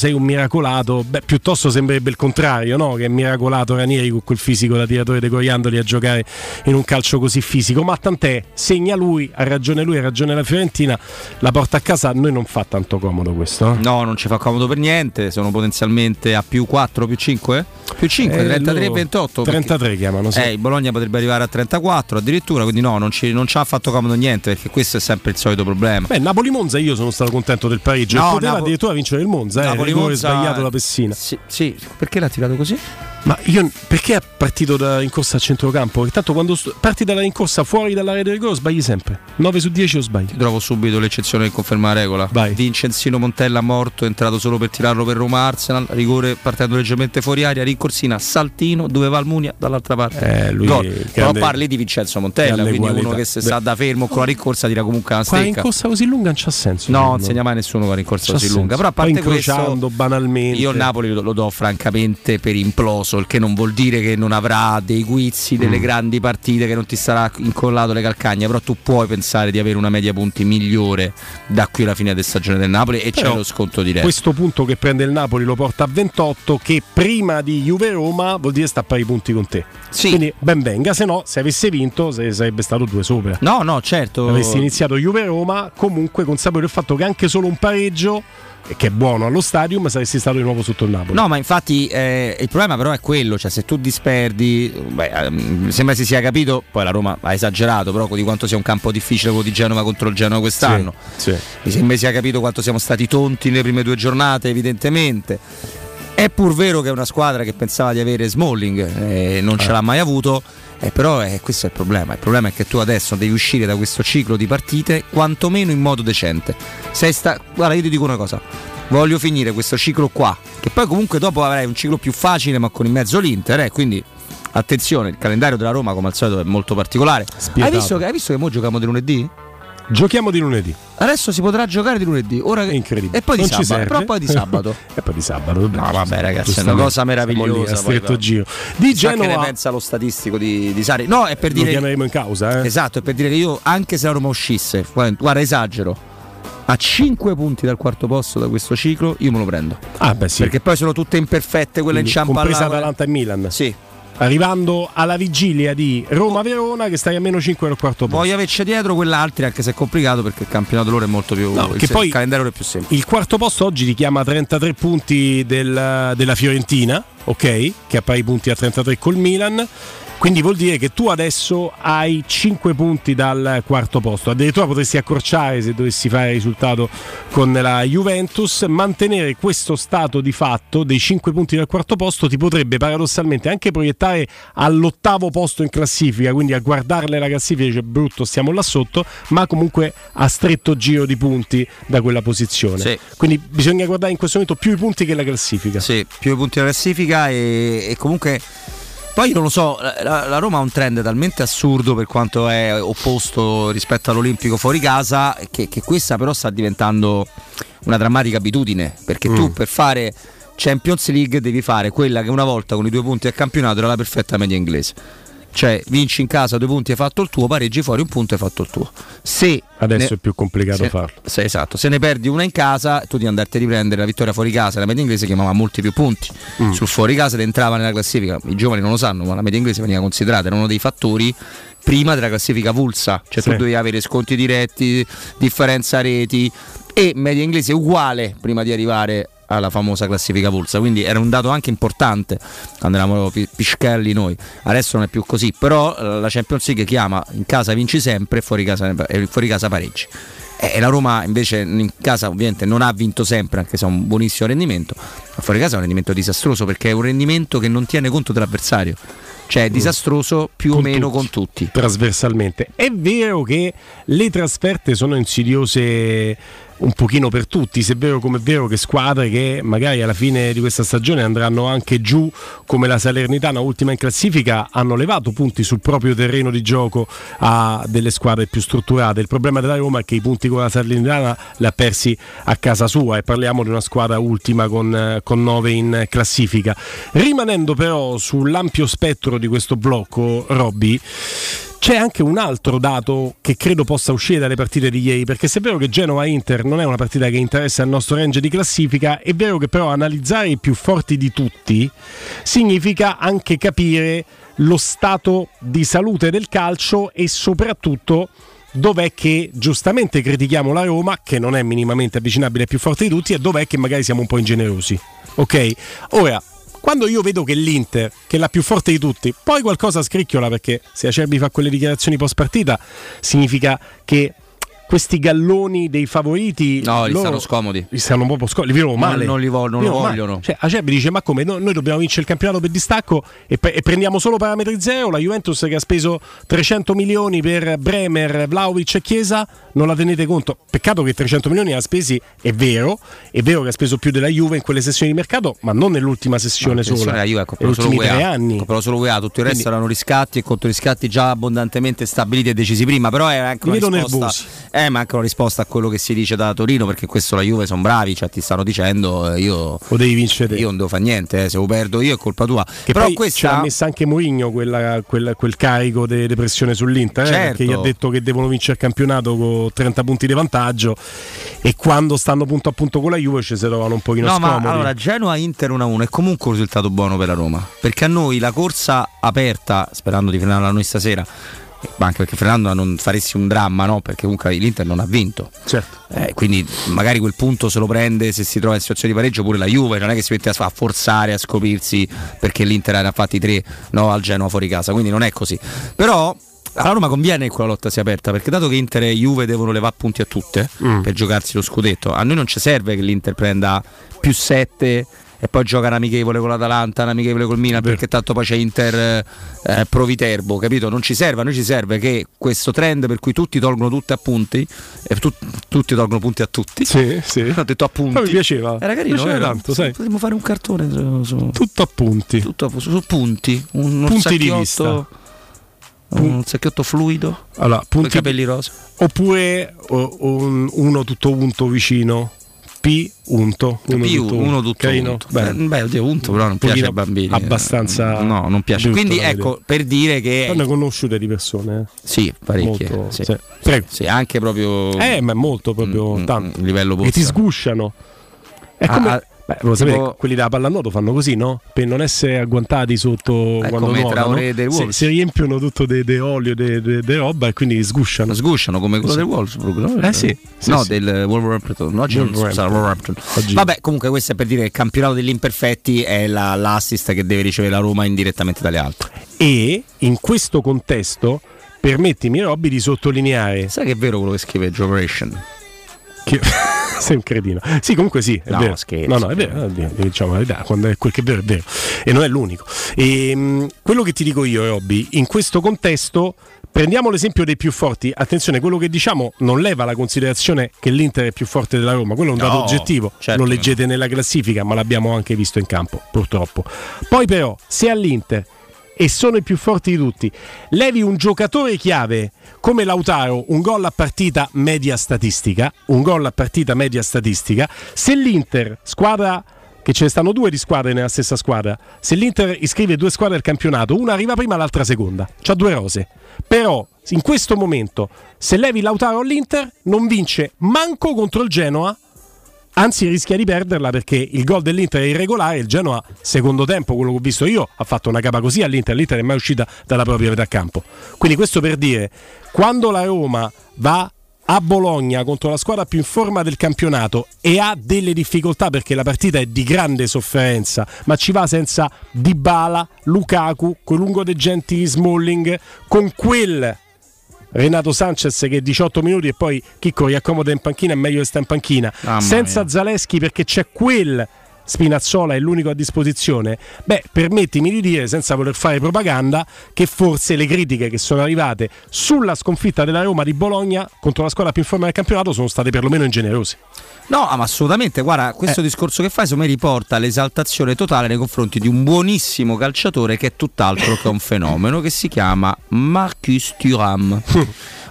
piuttosto sembrerebbe il contrario, no? Che è miracolato Ranieri con quel fisico da tiratore dei coriandoli a giocare in un calcio così fisico, ma tant'è, segna lui, ha ragione la Fiorentina, la porta a casa, a noi non fa tanto comodo questo? No, non ci fa comodo per niente, sono potenzialmente a più 4, più 5? Più 5, 33, 28. 33 chiamano, sì. Il Bologna potrebbe arrivare a 34 addirittura, quindi no, non ci ha fatto comodo niente, perché questo è sempre il solito problema. Napoli-Monza io sono stato contento del pareggio, poteva addirittura vincere il Monza, rigore sbagliato da Pessina. Sì, perché l'ha tirato così? Ma io perché è partito da rincorsa a centrocampo? Perché tanto quando parti dalla rincorsa fuori dall'area del rigore sbagli sempre. 9 su 10 lo sbagli. Ti trovo subito l'eccezione che conferma la regola. Vai. Vincenzino Montella morto, è entrato solo per tirarlo per Roma Arsenal, rigore partendo leggermente fuori aria, rincorsina, saltino, dove va Almunia dall'altra parte. Lui grande, però parli di Vincenzo Montella, quindi qualità. Uno che se sta da fermo con la rincorsa tira comunque una stecca. La rincorsa così lunga non c'ha senso. No, non insegna mai nessuno la rincorsa così lunga. Però a parte questo, banalmente, io il Napoli lo do francamente per imploso. Il che non vuol dire che non avrà dei guizzi, delle grandi partite, che non ti sarà incollato le calcagna, però tu puoi pensare di avere una media punti migliore da qui alla fine della stagione del Napoli, e però c'è lo sconto diretto. Questo punto che prende il Napoli lo porta a 28, che prima di Juve-Roma vuol dire sta a pari punti con te, sì. Quindi ben venga, se no, se avesse vinto sarebbe stato 2 sopra. No, certo, avessi iniziato Juve-Roma comunque consapevole del fatto che anche solo un pareggio, che è buono allo stadio, ma saresti stato di nuovo sotto il Napoli. No, ma infatti il problema però è quello, cioè se tu disperdi, sembra si sia capito, poi la Roma ha esagerato però di quanto sia un campo difficile quello di Genova contro il Genoa quest'anno, sì. Mi sembra sia capito quanto siamo stati tonti nelle prime 2 giornate, evidentemente. È pur vero che è una squadra che pensava di avere Smalling non ce l'ha mai avuto, però questo è il problema. Il problema è che tu adesso devi uscire da questo ciclo di partite quantomeno in modo decente. Guarda, io ti dico una cosa, voglio finire questo ciclo qua, che poi comunque dopo avrai un ciclo più facile ma con in mezzo l'Inter, quindi attenzione, il calendario della Roma come al solito è molto particolare. Hai visto che mo giochiamo di lunedì? Giochiamo di lunedì. Adesso si potrà giocare di lunedì. Ora incredibile. E poi di sabato. Però poi di sabato. No, vabbè, ragazzi, è una cosa meravigliosa. Stretto giro. Di Genoa. Che ne pensa lo statistico di Sari? No, è per dire. Lo chiameremo in causa, eh? Esatto, è per dire che io, anche se la Roma uscisse, guarda, esagero, a 5 punti dal quarto posto da questo ciclo, io me lo prendo. Sì. Perché poi sono tutte imperfette quelle in ciampa. Compresa Atalanta e Milan. Sì. Arrivando alla vigilia di Roma-Verona, che stai a meno 5 dal quarto posto. Voglio averci dietro quell'altra, anche se è complicato, perché il campionato loro è molto più il calendario è più semplice. Il quarto posto oggi richiama 33 punti della Fiorentina, ok, che ha pari punti a 33 col Milan. Quindi vuol dire che tu adesso hai 5 punti dal quarto posto. Addirittura potresti accorciare se dovessi fare risultato con la Juventus. Mantenere questo stato di fatto dei 5 punti dal quarto posto ti potrebbe paradossalmente anche proiettare all'8° posto in classifica. Quindi a guardarle la classifica dice brutto, stiamo là sotto, ma comunque a stretto giro di punti da quella posizione. Sì. Quindi bisogna guardare in questo momento più i punti che la classifica. Sì, più i punti della classifica e comunque... Poi non lo so, la Roma ha un trend talmente assurdo per quanto è opposto rispetto all'Olimpico fuori casa, che questa però sta diventando una drammatica abitudine, perché tu per fare Champions League devi fare quella che una volta con i 2 punti al campionato era la perfetta media inglese. Cioè vinci in casa 2 punti hai fatto il tuo, pareggi fuori 1 punto hai fatto il tuo. Adesso è più complicato farlo. Esatto, se ne perdi una in casa, tu devi andarti a riprendere la vittoria fuori casa. La media inglese chiamava molti più punti sul fuori casa, ti entrava nella classifica. I giovani non lo sanno, ma la media inglese veniva considerata, era uno dei fattori prima della classifica avulsa. Cioè tu dovevi avere sconti diretti, differenza reti e media inglese uguale prima di arrivare alla famosa classifica avulsa, quindi era un dato anche importante quando eravamo pischelli noi. Adesso non è più così, però la Champions League chiama in casa vinci sempre e fuori casa pareggi, e la Roma invece in casa ovviamente non ha vinto sempre, anche se ha un buonissimo rendimento, ma fuori casa è un rendimento disastroso, perché è un rendimento che non tiene conto dell'avversario. Cioè è disastroso più o meno con tutti, trasversalmente. È vero che le trasferte sono insidiose un pochino per tutti, se è vero come è vero che squadre che magari alla fine di questa stagione andranno anche giù, come la Salernitana, ultima in classifica, hanno levato punti sul proprio terreno di gioco a delle squadre più strutturate. Il problema della Roma è che i punti con la Salernitana li ha persi a casa sua, e parliamo di una squadra ultima con 9 in classifica. Rimanendo però sull'ampio spettro di questo blocco, Robby, c'è anche un altro dato che credo possa uscire dalle partite di ieri, perché se è vero che Genoa-Inter non è una partita che interessa il nostro range di classifica, è vero che però analizzare i più forti di tutti significa anche capire lo stato di salute del calcio e soprattutto dov'è che giustamente critichiamo la Roma, che non è minimamente avvicinabile ai più forti di tutti, e dov'è che magari siamo un po' ingenerosi. Ok? Ora, quando io vedo che l'Inter, che è la più forte di tutti, poi qualcosa scricchiola, perché se Acerbi fa quelle dichiarazioni post partita significa che questi galloni dei favoriti, no, li stanno scomodi, li stanno proprio scomodi, li vedono male, non lo vogliono. Cioè, Acebi dice: ma come, noi dobbiamo vincere il campionato per distacco e prendiamo solo parametri zero? La Juventus che ha speso 300 milioni per Bremer, Vlahovic e Chiesa, non la tenete conto? Peccato che 300 milioni ha spesi, è vero che ha speso più della Juve in quelle sessioni di mercato, ma non nell'ultima sessione sola, la Juve ha ultimi 3 anni, però solo UEA, tutto il resto erano riscatti e controriscatti già abbondantemente stabiliti e decisi prima. Però era anche una risposta, ma anche una risposta a quello che si dice da Torino, perché questo la Juve sono bravi, cioè ti stanno dicendo o devi vincere, io non devo fare niente, se lo perdo io è colpa tua. Che però poi questa ci ha messa anche Mourinho quel carico di pressione sull'Inter, certo, perché gli ha detto che devono vincere il campionato con 30 punti di vantaggio, e quando stanno punto a punto con la Juve ci si trovano un pochino scomodi. Ma allora Genoa-Inter 1-1 è comunque un risultato buono per la Roma, perché a noi la corsa aperta, sperando di fermarla noi stasera, ma anche perché Fernando non faresti un dramma, no? Perché comunque l'Inter non ha vinto, certo. Quindi magari quel punto se lo prende, se si trova in situazione di pareggio, pure la Juve non è che si mette a forzare, a scoprirsi perché l'Inter era fatti 3, no, al Genoa fuori casa, quindi non è così. Però alla Roma conviene che quella lotta sia aperta, perché dato che Inter e Juve devono levare punti a tutte per giocarsi lo scudetto, a noi non ci serve che l'Inter prenda più 7 e poi gioca un amichevole con l'Atalanta, un amichevole col Milan, perché tanto poi c'è Inter Proviterbo, capito? Non ci serve, a noi ci serve che questo trend per cui tutti tolgono tutti a punti, tutti tolgono punti a tutti. Sì. Ho detto a punti. Ma mi piaceva. Era carino, piaceva tanto, sai. Potremmo fare un cartone tutto a punti. Tutto su punti, un punti di vista. Un sacchetto fluido. Allora, punti, capelli rosa. Oppure uno tutto unto vicino. Uno tutto unto. Beh, oddio, unto però non piace ai bambini. Abbastanza. No, non piace. Quindi ecco, per dire che sono conosciute di persone. Sì, parecchie. Molto, sì. Prego. Sì, anche proprio. Ma molto proprio tanto. Livello e ti sgusciano. È come... lo sapete, tipo... quelli da pallanuoto fanno così, no? Per non essere agguantati sotto, quando nuotano, si riempiono tutto di olio, di roba, e quindi sgusciano come quello del Wolfsburg, del Wolverhampton. Oggi non sarà Wolverhampton. Vabbè, comunque questo è per dire che il campionato degli imperfetti è l'assist che deve ricevere la Roma indirettamente dalle altre. E in questo contesto permettimi, Robby, di sottolineare, sai che è vero quello che scrive Joveration? Che... sei un cretino. Sì, comunque sì, è vero. Scherzo. No, è vero. Diciamo, quando è quel che è vero. E non è l'unico. E quello che ti dico io, Robby, in questo contesto prendiamo l'esempio dei più forti. Attenzione, quello che diciamo non leva la considerazione che l'Inter è più forte della Roma. Quello è un dato oggettivo. Certo. Lo leggete nella classifica, ma l'abbiamo anche visto in campo, purtroppo. Poi però, se all'Inter, e sono i più forti di tutti, levi un giocatore chiave come Lautaro, un gol a partita media statistica, se l'Inter, squadra che ce ne stanno due di squadre nella stessa squadra, se l'Inter iscrive due squadre al campionato, una arriva prima, l'altra seconda, c'ha due rose, però in questo momento se levi Lautaro all'Inter non vince manco contro il Genoa, anzi rischia di perderla, perché il gol dell'Inter è irregolare, il Genoa secondo tempo, quello che ho visto io, ha fatto una capa così all'Inter, l'Inter è mai uscita dalla propria metà campo. Quindi questo per dire, quando la Roma va a Bologna contro la squadra più in forma del campionato e ha delle difficoltà perché la partita è di grande sofferenza, ma ci va senza Dybala, Lukaku, con lungo De Gentili, Smalling, con quel Renato Sanchez che 18 minuti e poi Chicco riaccomoda in panchina, è meglio che sta in panchina, senza Zaleschi perché c'è quel Spinazzola, è l'unico a disposizione. Beh, permettimi di dire, senza voler fare propaganda, che forse le critiche che sono arrivate sulla sconfitta della Roma di Bologna contro la squadra più in forma del campionato sono state perlomeno ingenerose. No, ma assolutamente, guarda, questo discorso che fai secondo me riporta l'esaltazione totale nei confronti di un buonissimo calciatore che è tutt'altro che un fenomeno, che si chiama Marcus Thuram.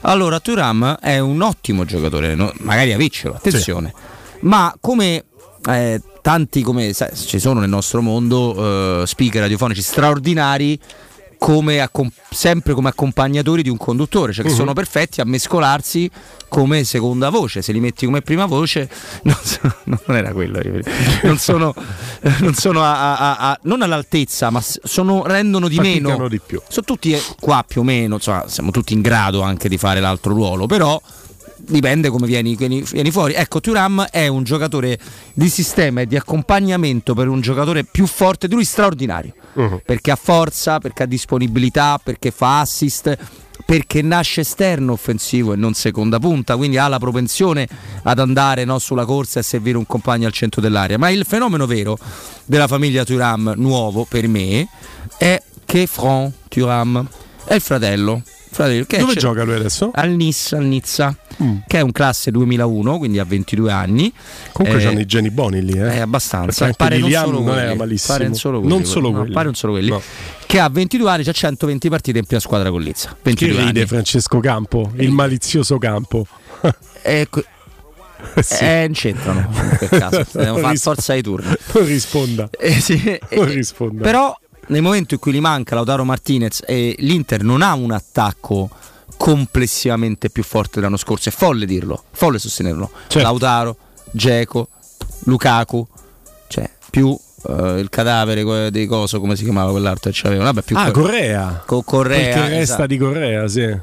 Allora, Thuram è un ottimo giocatore, magari a vincere, attenzione, sì, ma come tanti, come sai, ci sono nel nostro mondo speaker radiofonici straordinari sempre come accompagnatori di un conduttore, cioè che sono perfetti a mescolarsi come seconda voce, se li metti come prima voce non era quello, non sono non all'altezza, ma rendono di meno, di più. Sono tutti qua più o meno, insomma, siamo tutti in grado anche di fare l'altro ruolo, però dipende come vieni fuori. Ecco, Thuram è un giocatore di sistema e di accompagnamento per un giocatore più forte di lui, straordinario, perché ha forza, perché ha disponibilità, perché fa assist, perché nasce esterno offensivo e non seconda punta, quindi ha la propensione ad andare, no, sulla corsa e servire un compagno al centro dell'area. Ma il fenomeno vero della famiglia Thuram, nuovo per me, è che Franck Thuram è il fratello. Che dove gioca lui adesso? Al Nizza. Che è un classe 2001, quindi ha 22 anni. Comunque c'hanno i geni buoni lì, eh? È abbastanza. Pare non solo non quelli, pare non solo quelli. No. Che ha 22 anni, c'ha 120 partite in prima squadra con Lizza. 22 anni. Ride Francesco Campo, il malizioso Campo. Ecco. Sì. Incentrano per caso. Fare forza ai turni. Non risponda. Sì. Non risponda. Però nel momento in cui gli manca Lautaro Martinez e l'Inter non ha un attacco complessivamente più forte dell'anno scorso, è folle dirlo, folle sostenerlo, certo. Lautaro, Dzeko, Lukaku, cioè più il cadavere di coso, come si chiamava quell'altro che c'aveva, vabbè, più Correa, quel che resta, esatto, di Correa, sì.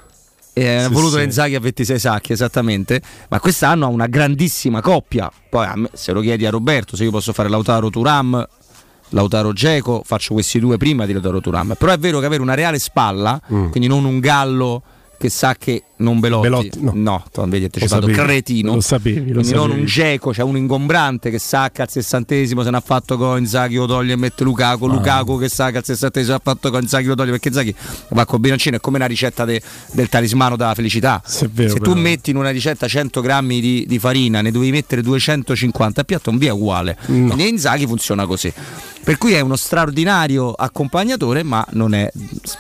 Voluto Inzaghi a 26 sacchi, esattamente. Ma quest'anno ha una grandissima coppia. Poi a me, se lo chiedi a Roberto, se io posso fare Lautaro Thuram, Lautaro Dzeko, faccio questi due prima di Lautaro Thuram. Però è vero che avere una reale spalla, quindi non un gallo che sa che non Belotti no, vedi, anticipato, cretino, lo sapevi. Non un Dzeko, cioè un ingombrante che sa che al 60° se ne ha fatto con Inzaghi, lo toglie e mette Lukaku. Lukaku che sa che al 60° ha fatto con Inzaghi, lo toglie, perché Inzaghi va col bilancino, è come una ricetta del talismano della felicità. Se tu metti in una ricetta 100 grammi di farina, ne devi mettere 250 a piatto, non vi è uguale. E Inzaghi funziona così. Per cui è uno straordinario accompagnatore, ma non è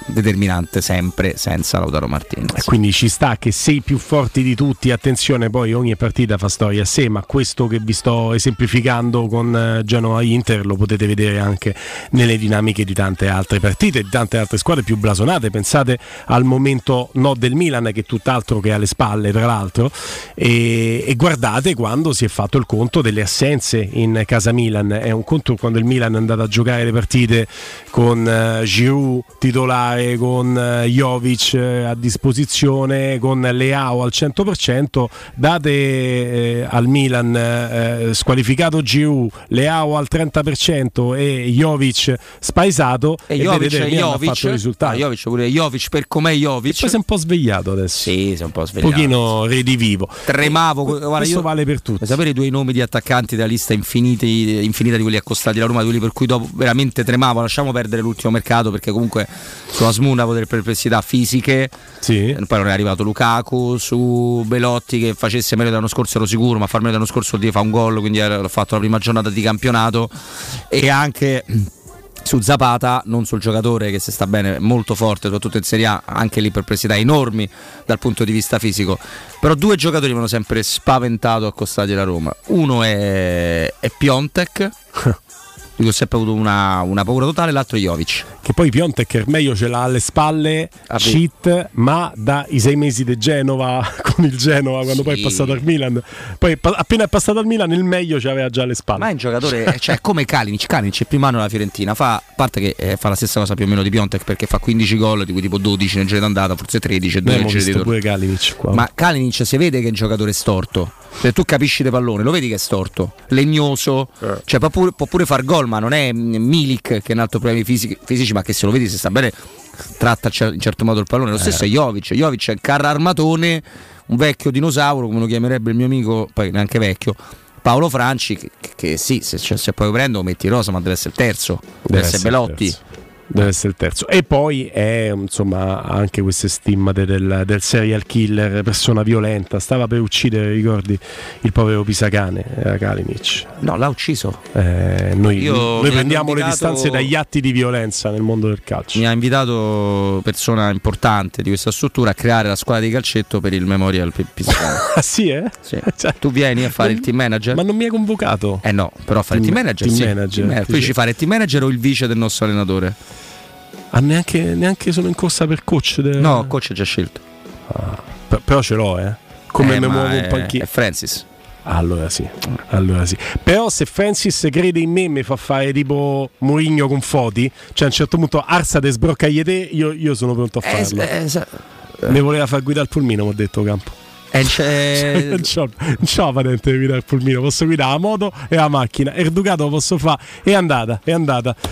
determinante sempre senza Lautaro Martinez. E quindi ci sta che sei più forti di tutti. Attenzione, poi ogni partita fa storia a sé, ma questo che vi sto esemplificando con Genoa Inter lo potete vedere anche nelle dinamiche di tante altre partite, di tante altre squadre più blasonate. Pensate al momento del Milan, che è tutt'altro che alle spalle, tra l'altro, e guardate quando si è fatto il conto delle assenze in casa Milan. È un conto quando il Milan è andato a giocare le partite con Giroud titolare, con Jovic a disposizione, con Leao al 100%. Date al Milan squalificato Giroud, Leao al 30% e Jovic spaesato, e Jovic ha fatto risultati. Jovic per com'è Jovic, e poi si è un po' svegliato adesso. Sì, si è un po' svegliato, un pochino redivivo. Tremavo, guarda, questo vale per tutti. Sapere i due nomi di attaccanti della lista infinita di quelli accostati alla Roma, di quelli per cui dopo veramente tremavo. Lasciamo perdere l'ultimo mercato, perché comunque su Asmuna avevo delle perplessità fisiche, sì. Poi non è arrivato Lukaku. Su Belotti, che facesse meglio dell'anno scorso ero sicuro, ma far meglio dell'anno scorso vuol dire fa un gol, quindi l'ho fatto la prima giornata di campionato. E anche su Zapata, non sul giocatore, che se sta bene molto forte, soprattutto in Serie A, anche lì perplessità enormi dal punto di vista fisico. Però due giocatori mi hanno sempre spaventato accostati alla Roma. Uno è Piontek di cui ho sempre avuto una paura totale, l'altro è Jovic. Che poi Piontek meglio ce l'ha alle spalle, cheat, ma dai 6 mesi di Genova, con il Genova, quando poi è passato al Milan. Poi appena è passato al Milan il meglio ce l'aveva già alle spalle. Ma è un giocatore, cioè come Kalinic, prima anno alla Fiorentina, fa la stessa cosa più o meno di Piontek, perché fa 15 gol, di cui tipo 12 nel giro d'andata, forse 13, 2 nel giro di torneo. Kalinic qua. Ma Kalinic si vede che è un giocatore storto. Se tu capisci il pallone, lo vedi che è storto, legnoso, cioè può pure far gol, ma non è Milik che ha un altro problemi fisici, ma che se lo vedi, se sta bene, tratta in certo modo il pallone. Lo stesso è Jovic, è un carro armatone, un vecchio dinosauro, come lo chiamerebbe il mio amico, poi neanche vecchio, Paolo Franci, che sì, se poi lo prendo lo metti in rosa, ma deve essere il terzo, deve essere Belotti. Deve essere il terzo. E poi è, insomma, anche queste stimmate del serial killer, persona violenta. Stava per uccidere, ricordi, il povero Pisacane, Kalinic. No, l'ha ucciso. Noi prendiamo le distanze dagli atti di violenza nel mondo del calcio. Mi ha invitato persona importante di questa struttura a creare la squadra di calcetto per il Memorial Pisacane. Ah sì, eh? Sì. Cioè, tu vieni a fare il team manager? Ma non mi hai convocato. No, però fare il team manager. Tu dici fare il team manager o il vice del nostro allenatore? Ah, neanche sono in corsa per coach No, coach è già scelto. Però ce l'ho, eh. Come mi muovo un panchino. È Francis. Allora sì. Però se Francis crede in me fa fare tipo Mourinho con Foti, cioè a un certo punto arsa te, sbroccagliete, io sono pronto a farlo. Mi voleva far guidare il pulmino, mi ho detto Campo. Ciao Valente, mi dà il pulmino, posso guidare a moto e a macchina, e il Ducato lo posso fare, è andata,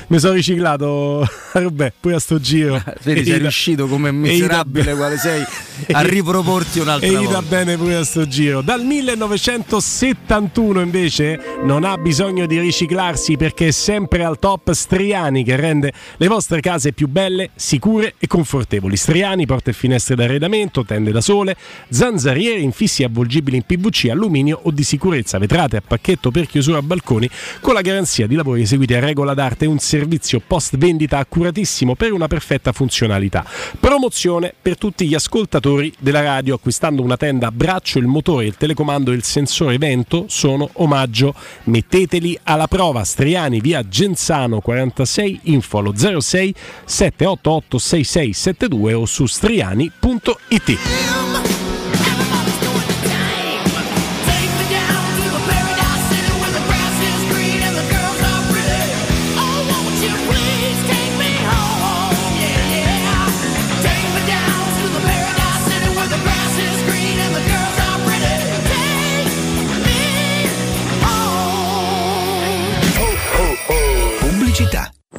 mi sono riciclato, vabbè, poi a sto giro. Vedi, sei riuscito come miserabile quale sei a riproporti un'altra volta. E gli va bene pure a sto giro. Dal 1971 invece non ha bisogno di riciclarsi, perché è sempre al top Striani, che rende le vostre case più belle, sicure e confortevoli. Striani, porte e finestre d'arredamento, tende da sole, zanzariere, infissi avvolgibili in PVC, alluminio o di sicurezza, vetrate a pacchetto per chiusura a balconi, con la garanzia di lavori eseguiti a regola d'arte, un servizio post vendita accuratissimo per una perfetta funzionalità. Promozione per tutti gli ascoltatori della radio: acquistando una tenda a braccio, il motore, il telecomando e il sensore vento sono omaggio. Metteteli alla prova. Striani, via Genzano 46, info allo 06 788 6672 o su striani.it.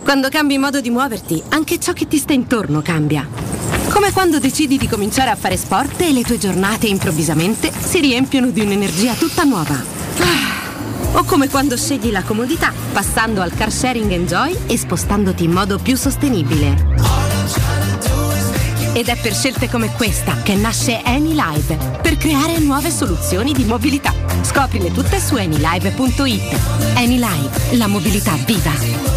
Quando cambi modo di muoverti, anche ciò che ti sta intorno cambia. Come quando decidi di cominciare a fare sport e le tue giornate improvvisamente si riempiono di un'energia tutta nuova. O come quando scegli la comodità, passando al car sharing Enjoy e spostandoti in modo più sostenibile. Ed è per scelte come questa che nasce AnyLive, per creare nuove soluzioni di mobilità. Scoprile tutte su anylive.it. AnyLive, la mobilità viva.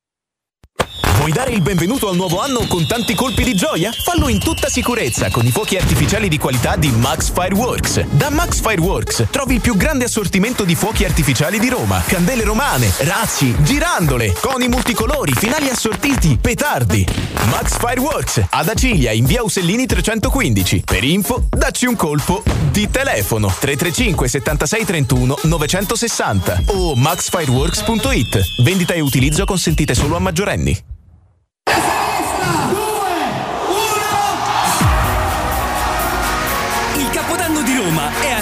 Vuoi dare il benvenuto al nuovo anno con tanti colpi di gioia? Fallo in tutta sicurezza con i fuochi artificiali di qualità di Max Fireworks. Da Max Fireworks trovi il più grande assortimento di fuochi artificiali di Roma. Candele romane, razzi, girandole, coni multicolori, finali assortiti, petardi. Max Fireworks, ad Acilia, in via Usellini 315. Per info, dacci un colpo di telefono 335 76 31 960 o maxfireworks.it. Vendita e utilizzo consentite solo a maggiorenni. È a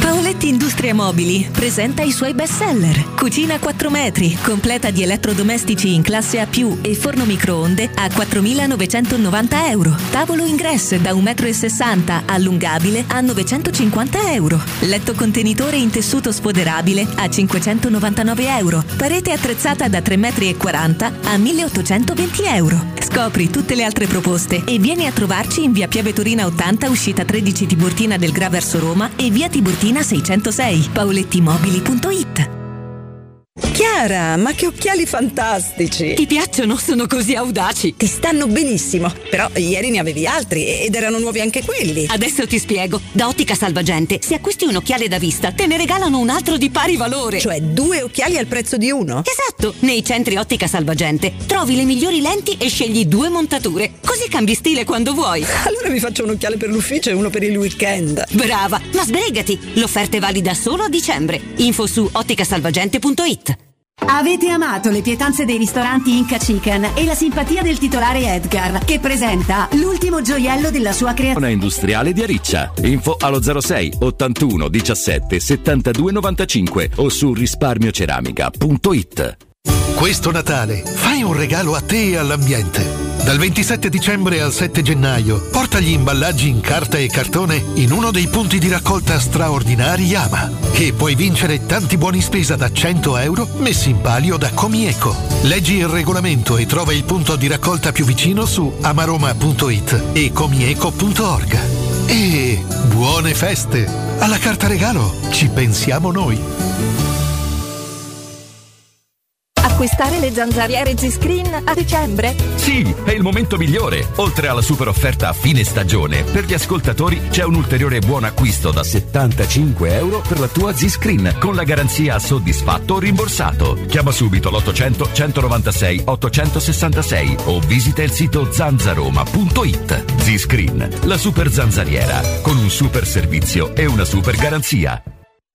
Paoletti Industria Mobili presenta i suoi best seller. Cucina 4 metri, completa di elettrodomestici in classe A+, e forno microonde a €4.990. Tavolo ingresso da 1,60 m, allungabile a €950. Letto contenitore in tessuto sfoderabile a €599. Parete attrezzata da 3,40 m a €1.820. Scopri tutte le altre proposte e vieni a trovarci in via Piave Torina 80, uscita 13 Tiburtina del Gra verso Roma e via Tiburtina 606. paolettimobili.it. Chiara, ma che occhiali fantastici! Ti piacciono? Sono così audaci! Ti stanno benissimo, però ieri ne avevi altri ed erano nuovi anche quelli. Adesso ti spiego. Da Ottica Salvagente, se acquisti un occhiale da vista, te ne regalano un altro di pari valore. Cioè due occhiali al prezzo di uno? Esatto! Nei centri Ottica Salvagente trovi le migliori lenti e scegli due montature. Così cambi stile quando vuoi. Allora mi faccio un occhiale per l'ufficio e uno per il weekend. Brava! Ma sbrigati! L'offerta è valida solo a dicembre. Info su otticasalvagente.it. Avete amato le pietanze dei ristoranti Inca Chicken e la simpatia del titolare Edgar, che presenta l'ultimo gioiello della sua creazione industriale di Ariccia. Info allo 06 81 17 72 95 o su risparmioceramica.it. Questo Natale fai un regalo a te e all'ambiente. Dal 27 dicembre al 7 gennaio porta gli imballaggi in carta e cartone in uno dei punti di raccolta straordinari Yama e puoi vincere tanti buoni spesa da €100 messi in palio da Comieco. Leggi il regolamento e trova il punto di raccolta più vicino su amaroma.it e comieco.org. E buone feste! Alla carta regalo ci pensiamo noi! Acquistare le zanzariere Z-Screen a dicembre? Sì, è il momento migliore. Oltre alla super offerta a fine stagione, per gli ascoltatori c'è un ulteriore buon acquisto da €75 per la tua Z-Screen con la garanzia soddisfatto o rimborsato. Chiama subito l'800 196 866 o visita il sito zanzaroma.it. Z-Screen, la super zanzariera, con un super servizio e una super garanzia.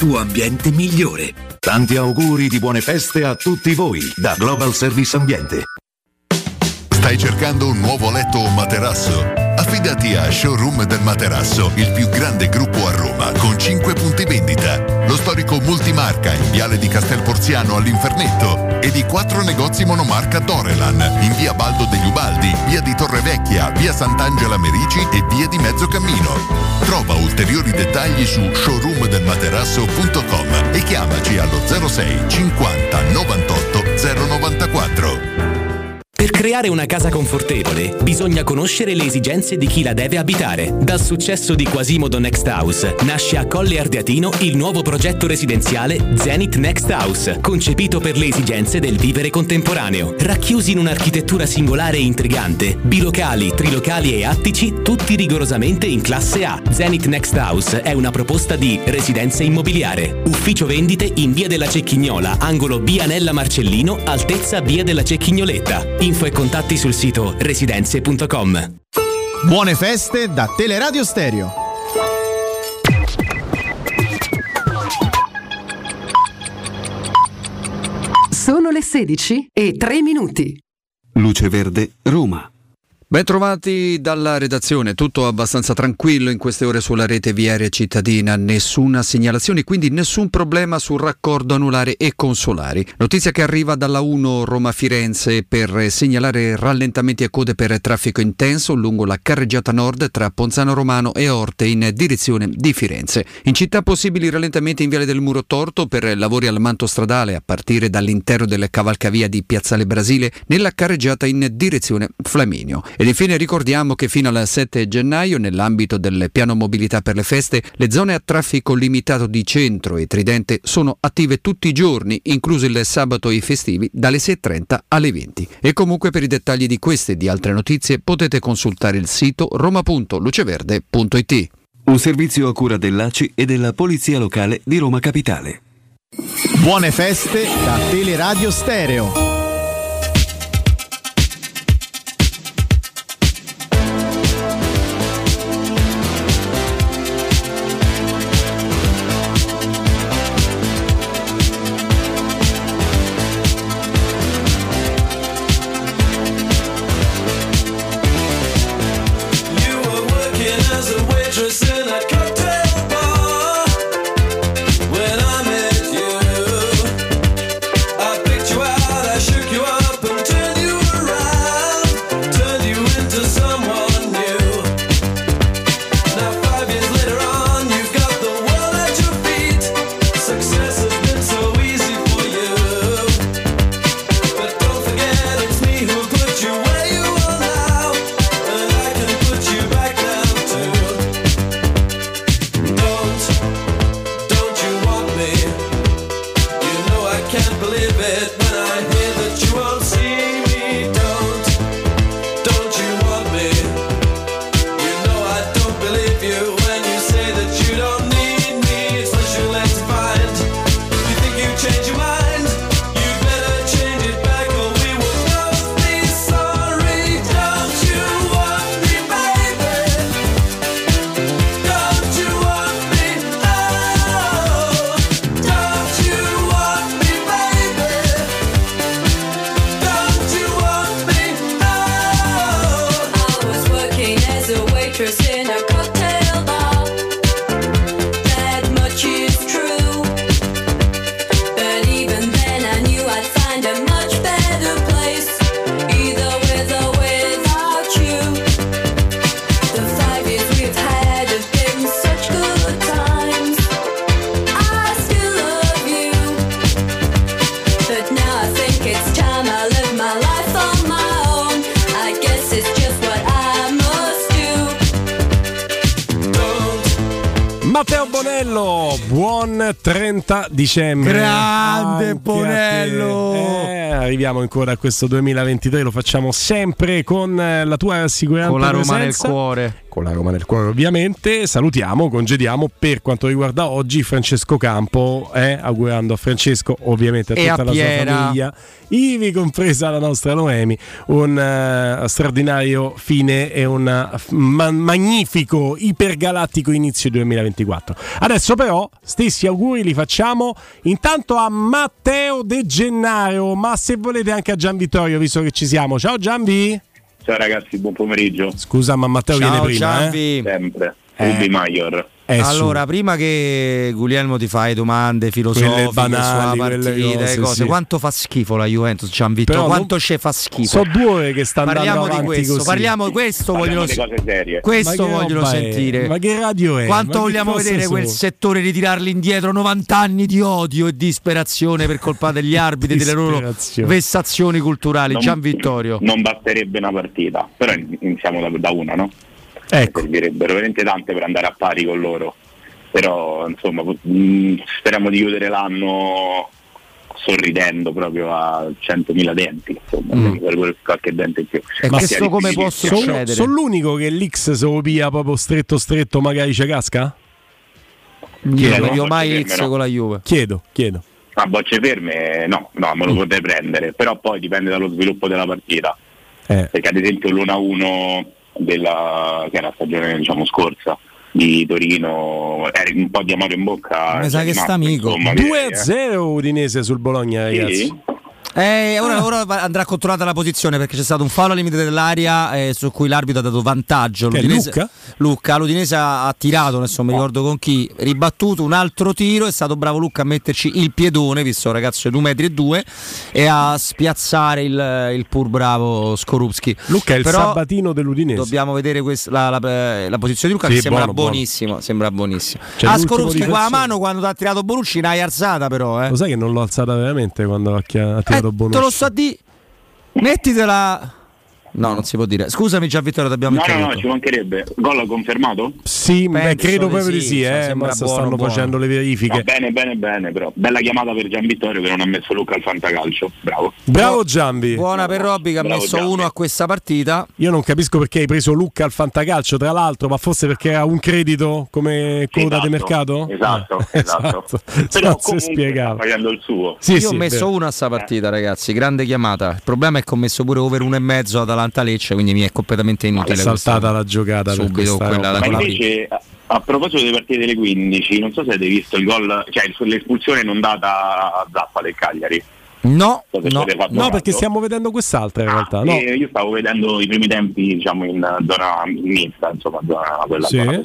tuo ambiente migliore. Tanti auguri di buone feste a tutti voi da Global Service Ambiente. Stai cercando un nuovo letto o materasso? Affidati a Showroom del Materasso, il più grande gruppo a Roma, con 5 punti vendita, lo storico multimarca in Viale di Castel Porziano all'Infernetto e di 4 negozi monomarca Dorelan, in Via Baldo degli Ubaldi, Via di Torrevecchia, Via Sant'Angela Merici e Via di Mezzocammino. Trova ulteriori dettagli su showroomdelmaterasso.com e chiamaci allo 06 50 98 094. Per creare una casa confortevole bisogna conoscere le esigenze di chi la deve abitare. Dal successo di Quasimodo Next House nasce a Colle Ardeatino il nuovo progetto residenziale Zenith Next House, concepito per le esigenze del vivere contemporaneo. Racchiusi in un'architettura singolare e intrigante, bilocali, trilocali e attici, tutti rigorosamente in classe A. Zenith Next House è una proposta di residenza immobiliare. Ufficio vendite in Via della Cecchignola, angolo Via Anella Marcellino, altezza Via della Cecchignoletta. Info e contatti sul sito residenze.com. Buone feste da Teleradio Stereo. Sono le 16:03. Luce Verde, Roma. Ben trovati dalla redazione, tutto abbastanza tranquillo in queste ore sulla rete viaria cittadina, nessuna segnalazione, quindi nessun problema sul raccordo anulare e Consolari. Notizia che arriva dalla 1 Roma-Firenze per segnalare rallentamenti e code per traffico intenso lungo la carreggiata nord tra Ponzano Romano e Orte in direzione di Firenze. In città possibili rallentamenti in Viale del Muro Torto per lavori al manto stradale a partire dall'interno del cavalcavia di Piazzale Brasile nella carreggiata in direzione Flaminio. Ed infine ricordiamo che fino al 7 gennaio, nell'ambito del piano mobilità per le feste, le zone a traffico limitato di Centro e Tridente sono attive tutti i giorni, incluso il sabato e i festivi, dalle 6:30 alle 20. E comunque per i dettagli di queste e di altre notizie potete consultare il sito roma.luceverde.it. Un servizio a cura dell'ACI e della Polizia Locale di Roma Capitale. Buone feste da Teleradio Stereo. can't believe it when I hear that you won't see me. Don't you want me? You know I don't believe you when you say that you don't need me. It's what you let to find. If you think you change your mind, you'd better change it back or we will both be sorry. Don't you want me, baby? Don't you want me? Oh, don't you want me, baby? Don't you want me? Oh, I was working as a waitress in a cocktail bar. That much is true. But even then I knew I'd find a much better place, either with or without you. The 5 years we've had have been such good times. I still love you, but now I think it's time I live my life on my own. I guess it's just what I must do. Matteo Bonello, buon 30 dicembre. Grande Anche a te. Bonello. Arriviamo ancora a questo 2023, lo facciamo sempre con la tua rassicurante Con la Roma nel presenza. cuore. Con la Roma nel cuore ovviamente. Salutiamo, congediamo per quanto riguarda oggi Francesco Campo, augurando a Francesco, ovviamente a E tutta a la sua Piera. famiglia, ivi compresa la nostra Noemi, un straordinario fine e un magnifico ipergalattico inizio 2024. Adesso però stessi auguri li facciamo intanto a Matteo De Gennaro, ma se volete anche a Gian Vittorio, visto che ci siamo. Ciao Gianvi. Ciao ragazzi, buon pomeriggio. Scusa, ma Matteo viene prima, Gianvi. Sempre. Rubi Maior. Allora, prima che Guglielmo ti fa le domande filosofiche banali, sulla partita, cose, sì. Quanto fa schifo la Juventus, Gianvittorio? Quanto ce fa schifo? So due che stanno andando avanti questo, così. Parliamo di questo, parliamo di cose serie. Questo voglio sentire. Ma che radio è? Quanto vogliamo vedere quel settore ritirarli indietro 90 anni di odio e disperazione per colpa degli arbitri, delle loro vessazioni culturali, Gianvittorio? Non basterebbe una partita, però iniziamo da una, no? Ecco. Servirebbero veramente tante per andare a pari con loro, però insomma speriamo di chiudere l'anno sorridendo proprio a 100.000 denti, insomma, per qualche dente in più. E ma questo come può succedere? Sono l'unico che l'X se lo pia proprio stretto, magari ci casca? Io non io mai X con la Juve. Chiedo. A bocce ferme no, me lo potrei prendere, però poi dipende dallo sviluppo della partita, perché ad esempio l'1-1 che era la stagione scorsa di Torino era un po' di amore in bocca. Mi sa che sta amico. 2-0 Udinese sul Bologna, ragazzi. Sì. Ora andrà controllata la posizione, perché c'è stato un fallo al limite dell'area su cui l'arbitro ha dato vantaggio. L'Udinese ha tirato, adesso mi ricordo con chi, ribattuto un altro tiro, è stato bravo Lucca a metterci il piedone, visto ragazzo è 1,2 metri, e a spiazzare il pur bravo Skorupski. Lucca è però il sabatino dell'Udinese. Dobbiamo vedere la posizione di Lucca, sì, che sembra buonissimo. A Skorupski qua a mano quando ha tirato Bonucci l'hai alzata, però Lo sai che non l'ho alzata veramente quando ha tirato Bonucci. Te lo so di mettitela. No, non si può dire. Scusami Gianvittorio, t'abbiamo interrotto. No, ci mancherebbe. Gol ha confermato? Sì, credo proprio di sì, ma stanno facendo le verifiche. No, bene, però. Bella chiamata per Gianvittorio che non ha messo Luca al fantacalcio. Bravo Gianvi. Buona per Robby che ha messo Gianvi. Uno a questa partita. Io non capisco perché hai preso Luca al fantacalcio, tra l'altro, ma forse perché ha un credito come coda di mercato? Esatto. Però comunque sta facendo il suo. Io ho messo uno a sta partita, ragazzi, grande chiamata. Il problema è che ho messo pure over 1,5 Atalanta-Lecce, quindi mi è completamente inutile. È saltata la giocata subito quella. Ma invece a proposito delle partite delle 15, non so se avete visto il gol, cioè l'espulsione non data a Zappa del Cagliari. No, perché stiamo vedendo quest'altra in realtà. No. Io stavo vedendo i primi tempi, diciamo in zona mista, insomma zona quella zona.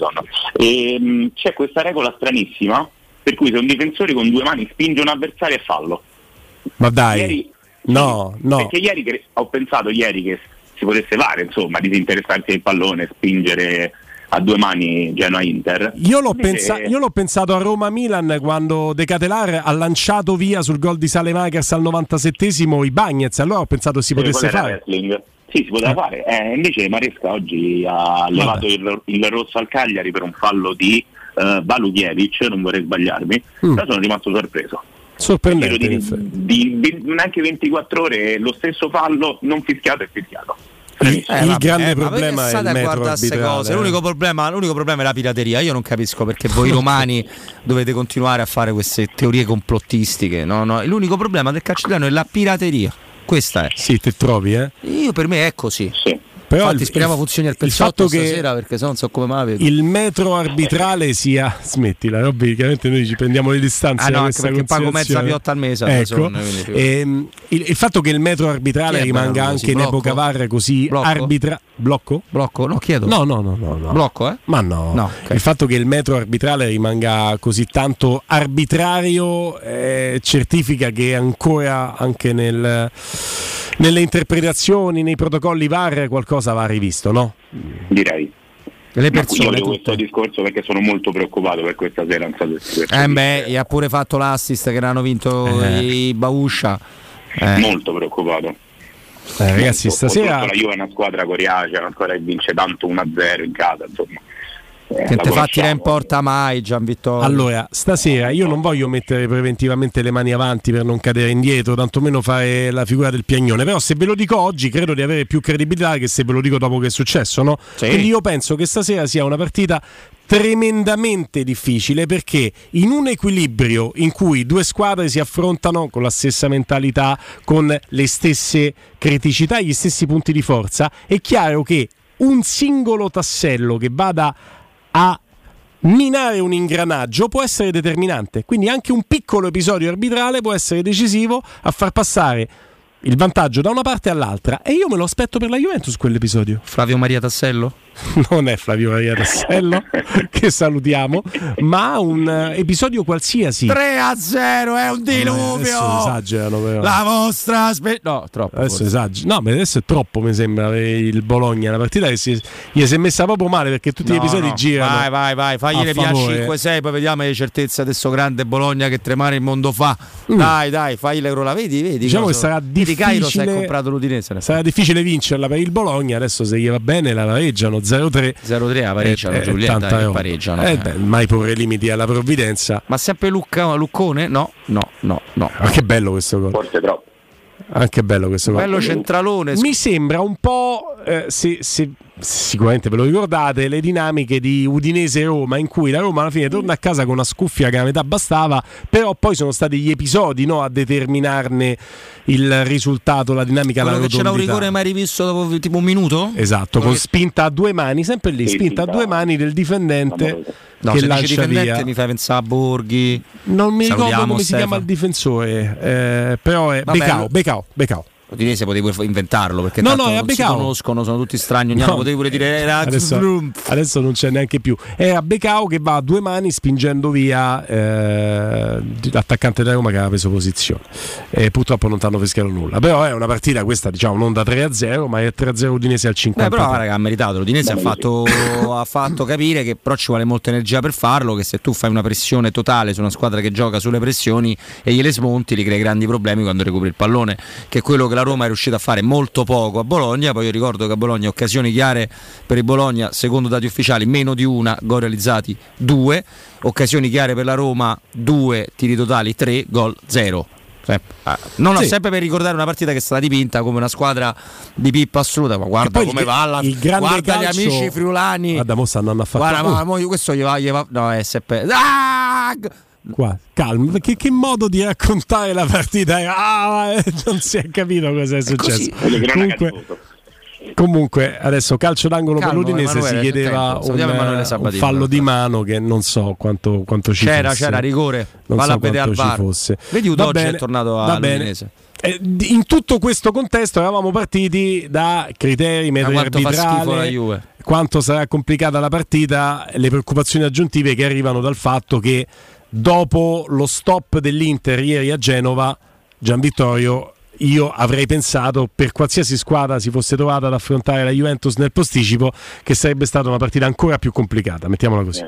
E c'è questa regola stranissima per cui se un difensore con due mani spinge un avversario è fallo. Ma dai. No. Perché ho pensato ieri che si potesse fare, insomma, disinteressarsi del pallone, spingere a due mani Genoa Inter. Io l'ho pensato a Roma Milan quando De Catelar ha lanciato via sul gol di Saelemaekers al 97esimo i Bagnets, allora ho pensato si potesse fare. Wrestling. Sì, si poteva fare. Invece Maresca oggi ha levato il rosso al Cagliari per un fallo di Valukievic, non vorrei sbagliarmi, però sono rimasto sorpreso. sorprendente, di anche 24 ore lo stesso fallo non fischiato è fischiato. Il grande problema è il metro arbitrale. L'unico problema è la pirateria. Io non capisco perché voi romani dovete continuare a fare queste teorie complottistiche. No. L'unico problema del calcio italiano è la pirateria. Questa è. Sì, te trovi, eh? Io per me è così. Sì. Però infatti speriamo funzioni al pezzotto stasera, perché se non so come me la vedo. Il metro arbitrale sia, smettila Robby, chiaramente noi ci prendiamo le distanze da questa concezione, perché pago mezza piotta al mese, ecco. Il fatto che il metro arbitrale rimanga anche in epoca VAR così arbitrale. Blocco? No, chiedo. No. Blocco, eh? Ma no. Okay. Il fatto che il metro arbitrale rimanga così tanto arbitrario certifica che ancora anche nelle interpretazioni, nei protocolli VAR qualcosa va rivisto, no? Direi. Le persone, questo discorso, perché sono molto preoccupato per questa sera. E ha pure fatto l'assist che l'hanno vinto i Bauscia. Molto preoccupato. Ragazzi, stasera la Juve è una squadra coriacea, una squadra che vince tanto 1-0 in casa, insomma. Che te fatti non importa mai, Gianvittorio. Allora, stasera io non voglio mettere preventivamente le mani avanti per non cadere indietro, tantomeno fare la figura del piagnone. Però se ve lo dico oggi credo di avere più credibilità che se ve lo dico dopo che è successo, no? Sì. Quindi io penso che stasera sia una partita tremendamente difficile, perché in un equilibrio in cui due squadre si affrontano con la stessa mentalità, con le stesse criticità, gli stessi punti di forza, è chiaro che un singolo tassello che vada a minare un ingranaggio può essere determinante, quindi anche un piccolo episodio arbitrale può essere decisivo a far passare il vantaggio da una parte all'altra, e io me lo aspetto per la Juventus quell'episodio. Flavio Maria Tassello? Non è Flavio Maria Tassello che salutiamo, ma un episodio qualsiasi. 3-0 è un diluvio. Esagerano però. La vostra no, troppo. Adesso esagerano. No, ma adesso è troppo, mi sembra, il Bologna, una partita che gli si è messa proprio male, perché tutti gli episodi girano. Vai, fagli le via 5-6, poi vediamo le certezze di sto grande Bologna che tremare il mondo fa. Dai, fagli l'euro, la vedi? Diciamo che sarà difficile. Cairo si è comprato l'Udinese. Sarà difficile vincerla per il Bologna. Adesso se gli va bene la pareggiano 0-3 la pareggiano, Giulietta, la pareggiano. Mai porre limiti alla provvidenza. Ma sempre Luccone? No. Ma che bello questo gol. Forse troppo. Anche bello questo gol. Bello centralone. Mi sembra un po' sicuramente ve lo ricordate, le dinamiche di Udinese e Roma, in cui la Roma alla fine torna a casa con una scuffia che a metà bastava, però poi sono stati gli episodi, no, a determinarne il risultato, la dinamica, quello la rotondità. C'era un rigore mai rivisto dopo tipo un minuto? Esatto, con spinta a due mani, sempre lì, spinta a due mani del difendente. No, che se lancia difendente via. Mi fa pensare a Borghi. Non mi ricordo come si chiama il difensore, però è Becao. L'Udinese potevi inventarlo, perché non si conoscono, sono tutti strani, ogni anno potevi pure dire adesso non c'è neanche più. È a Becao che va a due mani spingendo via l'attaccante da Roma che aveva preso posizione, purtroppo non t'hanno pescato nulla. Però è una partita questa, diciamo, non da 3-0, ma è 3-0 Udinese al 50. Però raga, ha meritato, l'Udinese ha fatto capire che però ci vuole molta energia per farlo, che se tu fai una pressione totale su una squadra che gioca sulle pressioni e gliele smonti, gli crei grandi problemi quando recuperi il pallone, che è quello che la Roma è riuscita a fare molto poco a Bologna. Poi io ricordo che a Bologna occasioni chiare per il Bologna, secondo dati ufficiali, meno di una, gol realizzati 2, occasioni chiare per la Roma 2, tiri totali 3, gol 0. Sempre per ricordare una partita che è stata dipinta come una squadra di pippa assoluta, ma guarda come va, guarda gli amici friulani. Guarda, mo stanno andando a fare. Guarda, questo gli va. No, è sempre. Qua. Calma, perché che modo di raccontare la partita? Non si è capito cosa è successo. Comunque adesso calcio d'angolo. Calma, per l'Udinese Emanuele, si chiedeva un fallo di mano che non so quanto ci fosse. C'era rigore, non vale so a vedere quanto al VAR. Ci fosse. Vedi, Udoggi è tornato all'Udinese. In tutto questo contesto eravamo partiti da criteri metri arbitrali, quanto sarà complicata la partita, le preoccupazioni aggiuntive che arrivano dal fatto che dopo lo stop dell'Inter ieri a Genova, Gianvittorio, io avrei pensato, per qualsiasi squadra si fosse trovata ad affrontare la Juventus nel posticipo, che sarebbe stata una partita ancora più complicata, mettiamola così.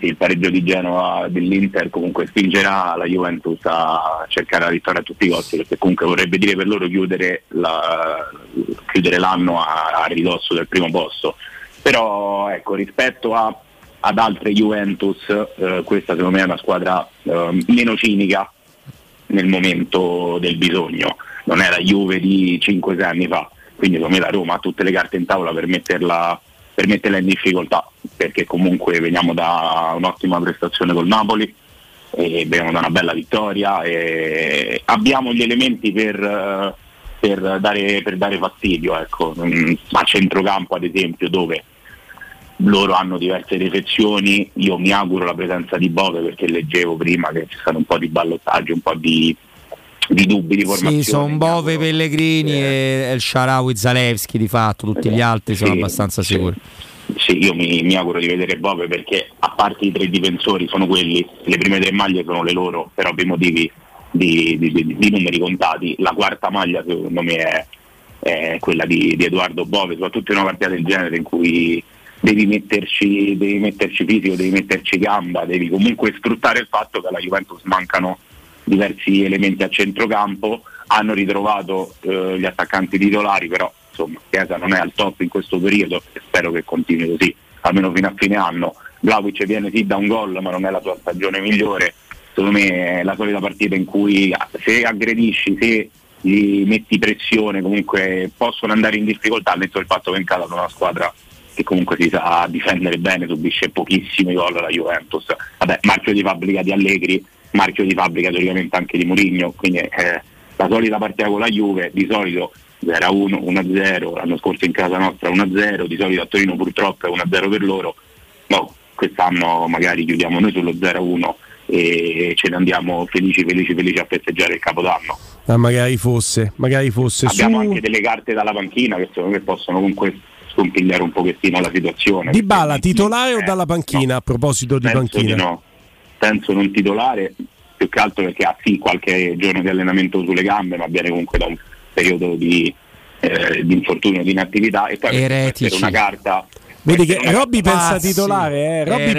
Sì, il pareggio di Genova dell'Inter comunque spingerà la Juventus a cercare la vittoria a tutti i costi, perché comunque vorrebbe dire per loro chiudere l'anno a ridosso del primo posto. Però ecco, rispetto a ad altre Juventus, questa secondo me è una squadra meno cinica nel momento del bisogno, non è la Juve di 5-6 anni fa, quindi secondo me la Roma ha tutte le carte in tavola per metterla in difficoltà, perché comunque veniamo da un'ottima prestazione col Napoli e veniamo da una bella vittoria e abbiamo gli elementi per dare fastidio, ecco. A centrocampo ad esempio, dove loro hanno diverse defezioni, io mi auguro la presenza di Bove, perché leggevo prima che c'è stato un po' di ballottaggio, un po' di dubbi di formazione. Sì, sono Bove, Pellegrini e El Shaarawy, Zalewski, di fatto tutti gli altri sono abbastanza sicuri. Sì, io mi auguro di vedere Bove, perché a parte i tre difensori sono quelli, le prime tre maglie sono le loro per ovvi motivi di numeri contati, la quarta maglia secondo me è quella di Edoardo Bove, soprattutto in una partita del genere in cui devi metterci fisico, devi metterci gamba, devi comunque sfruttare il fatto che alla Juventus mancano diversi elementi a centrocampo, hanno ritrovato gli attaccanti titolari, però insomma Chiesa non è al top in questo periodo e spero che continui così almeno fino a fine anno. Vlahovic viene sì da un gol, ma non è la sua stagione migliore. Secondo me è la solita partita in cui se aggredisci, se gli metti pressione, comunque possono andare in difficoltà, detto il fatto che in casa sono una squadra che comunque si sa difendere bene, subisce pochissimi gol alla Juventus. Vabbè, marchio di fabbrica di Allegri, marchio di fabbrica teoricamente anche di Mourinho, quindi la solita partita con la Juve, di solito 0-1, 1-0, l'anno scorso in casa nostra 1-0, di solito a Torino purtroppo è 1-0 per loro, no, quest'anno magari chiudiamo noi sullo 0-1 e ce ne andiamo felici a festeggiare il Capodanno. Ah, magari fosse. Abbiamo anche delle carte dalla panchina che secondo me possono comunque scompigliare un pochettino la situazione. Dybala titolare o dalla panchina? No, a proposito di panchina, no, penso non titolare, più che altro perché ha sì qualche giorno di allenamento sulle gambe, ma viene comunque da un periodo di infortunio, di inattività, e poi è una carta. Vedi che Robby pensa titolare, Robby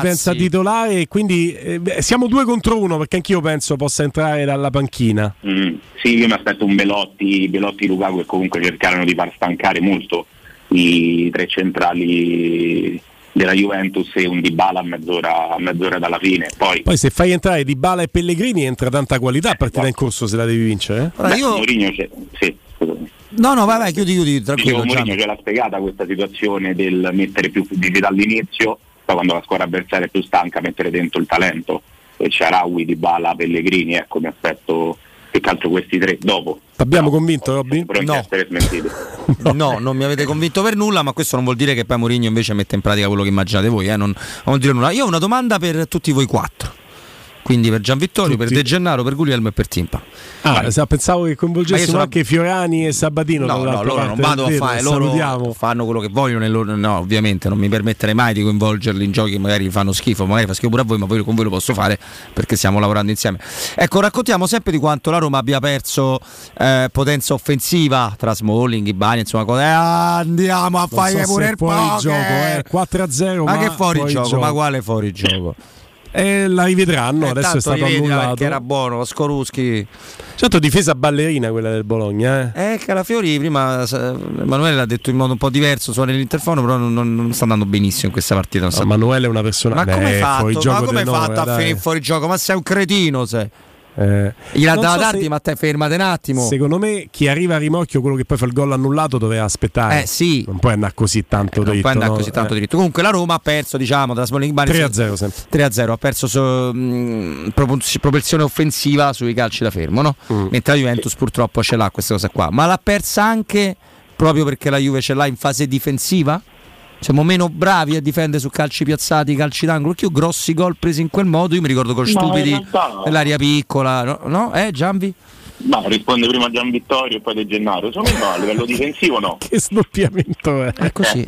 pensa titolare, e quindi siamo 2 contro 1, perché anch'io penso possa entrare dalla panchina. Sì, io mi aspetto un Belotti Lukaku, che comunque cercarono di far stancare molto i tre centrali della Juventus, e un Dybala a mezz'ora dalla fine. Poi se fai entrare Dybala e Pellegrini entra tanta qualità, partita in corso se la devi vincere. Mourinho c'è, sì. No, vai, chiudi, tranquillo. Mourinho ce l'ha spiegata questa situazione del mettere più fisica all'inizio, poi quando la squadra avversaria è più stanca mettere dentro il talento, e Shaarawy, Dybala, Pellegrini, ecco, mi aspetto più che altro questi tre. Dopo abbiamo convinto Robby? No. No, non mi avete convinto per nulla, ma questo non vuol dire che poi Mourinho invece mette in pratica quello che immaginate voi, non dire nulla. Io ho una domanda per tutti voi quattro. Quindi per Gianvittorio, tutti, per De Gennaro, per Guglielmo e per Timpano. Pensavo che coinvolgessimo anche Fiorani e Sabatino. No, loro non vado a fare, loro fanno quello che vogliono e loro, no, ovviamente non mi permetterei mai di coinvolgerli in giochi che magari fanno schifo, magari fa schifo pure a voi, ma voi, con voi lo posso fare perché stiamo lavorando insieme. Ecco, raccontiamo sempre di quanto la Roma abbia perso potenza offensiva tra Smalling, Ibani, insomma, andiamo a fare pure il gioco, 4-0, ma che fuori gioco, ma quale fuori gioco? E la rivedranno, adesso è stato annullato, che era buono Skorupski. Certo, difesa ballerina quella del Bologna, eh? Calafiori prima, Emanuele l'ha detto in modo un po' diverso, suona l'interfono, però non sta andando benissimo in questa partita. Emanuele è una persona, ma come hai fatto a finire fuori gioco? Ma sei un cretino, sei. Gliela dava tardi, ma te fermate un attimo. Secondo me chi arriva a rimorchio, quello che poi fa il gol annullato, doveva aspettare. Sì. Non puoi andare così tanto dritto. Comunque la Roma ha perso, diciamo, tra Smalling, 3-0 sempre. 3-0, ha perso propensione offensiva sui calci da fermo, no? Mentre la Juventus purtroppo ce l'ha questa cosa qua. Ma l'ha persa anche proprio perché la Juve ce l'ha in fase difensiva? Siamo meno bravi a difendere su calci piazzati, calci d'angolo, perché io grossi gol presi in quel modo, io mi ricordo con stupidi nell'area piccola, no? Gianvi? No, risponde prima Gianvittorio e poi De Gennaro. Secondo me no, a livello difensivo no. Che snoppiamento è? È così.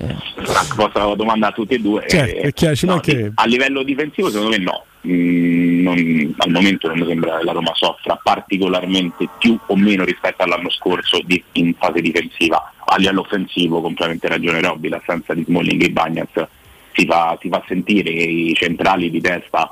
Posso la domanda a tutti e due. Certo, ci mancherebbe. A livello difensivo secondo me no. Al momento non mi sembra che la Roma soffra particolarmente più o meno rispetto all'anno scorso in fase difensiva. A livello offensivo, completamente ragione Robby, l'assenza di Smalling e Bagnaz si fa sentire, che i centrali di testa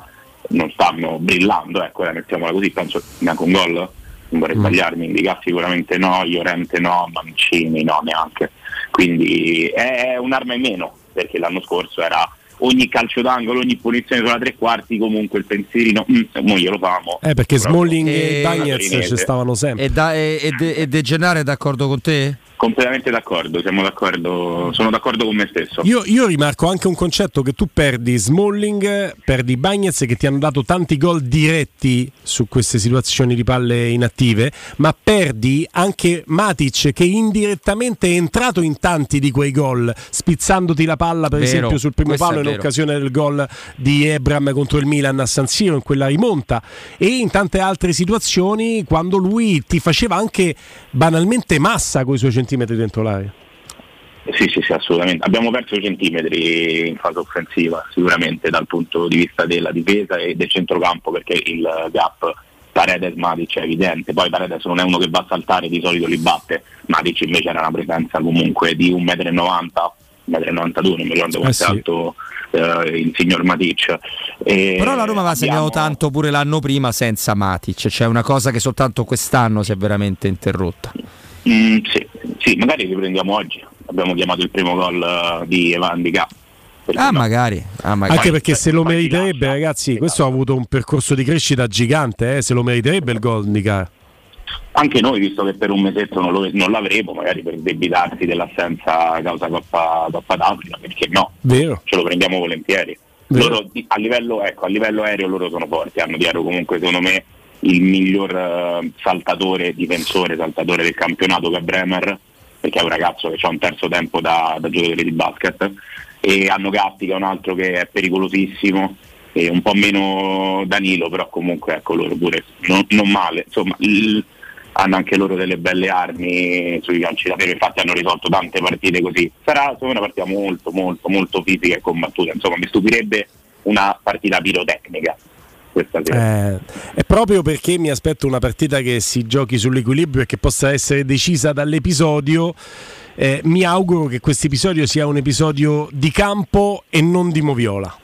non stanno brillando, ecco, mettiamola così, penso neanche un gol. Non vorrei sbagliarmi, Indica sicuramente no, Llorente no, Mancini no, neanche. Quindi è un'arma in meno perché l'anno scorso era ogni calcio d'angolo, ogni punizione sulla tre quarti, comunque il pensierino noi glielo famo, perché Smalling e Bagnez ci stavano sempre. E De Gennaro è d'accordo con te? Completamente d'accordo, siamo d'accordo, sono d'accordo con me stesso. Io rimarco anche un concetto, che tu perdi Smalling, perdi Bagnez, che ti hanno dato tanti gol diretti su queste situazioni di palle inattive, ma perdi anche Matic, che indirettamente è entrato in tanti di quei gol, spizzandoti la palla per esempio sul primo palo in occasione del gol di Ebram contro il Milan a San Siro in quella rimonta, e in tante altre situazioni quando lui ti faceva anche banalmente massa con i suoi centimetri dentro l'area. Sì, assolutamente. Abbiamo perso centimetri in fase offensiva, sicuramente dal punto di vista della difesa e del centrocampo, perché il gap Paredes-Matic è evidente. Poi Paredes non è uno che va a saltare, di solito li batte. Matic invece era una presenza comunque di 1,90 m, 1,92 m, non mi ricordo quanto è alto il signor Matic. Però la Roma aveva segnato tanto pure l'anno prima senza Matic, cioè una cosa che soltanto quest'anno si è veramente interrotta. Sì, magari riprendiamo oggi. Abbiamo chiamato il primo gol di Evandica. Magari. Anche perché se lo meriterebbe, ragazzi. Questo ha avuto un percorso di crescita gigante. Se lo meriterebbe il gol di Car. Anche noi, visto che per un mesetto non l'avremo, magari per debitarsi dell'assenza causa Coppa d'Africa, perché no? Vero. Ce lo prendiamo volentieri. Vero. Loro a livello aereo loro sono forti. Hanno dietro comunque, secondo me, il miglior difensore del campionato, che è Bremer, perché è un ragazzo che ha un terzo tempo da giocatore di basket, e hanno Gatti, che è un altro che è pericolosissimo, e un po' meno Danilo, però comunque ecco, loro pure non male, insomma hanno anche loro delle belle armi sui calci d'angolo, infatti hanno risolto tante partite così. Sarà una partita molto molto molto fisica e combattuta, insomma mi stupirebbe una partita pirotecnica. È proprio perché mi aspetto una partita che si giochi sull'equilibrio e che possa essere decisa dall'episodio. Mi auguro che questo episodio sia un episodio di campo e non di moviola.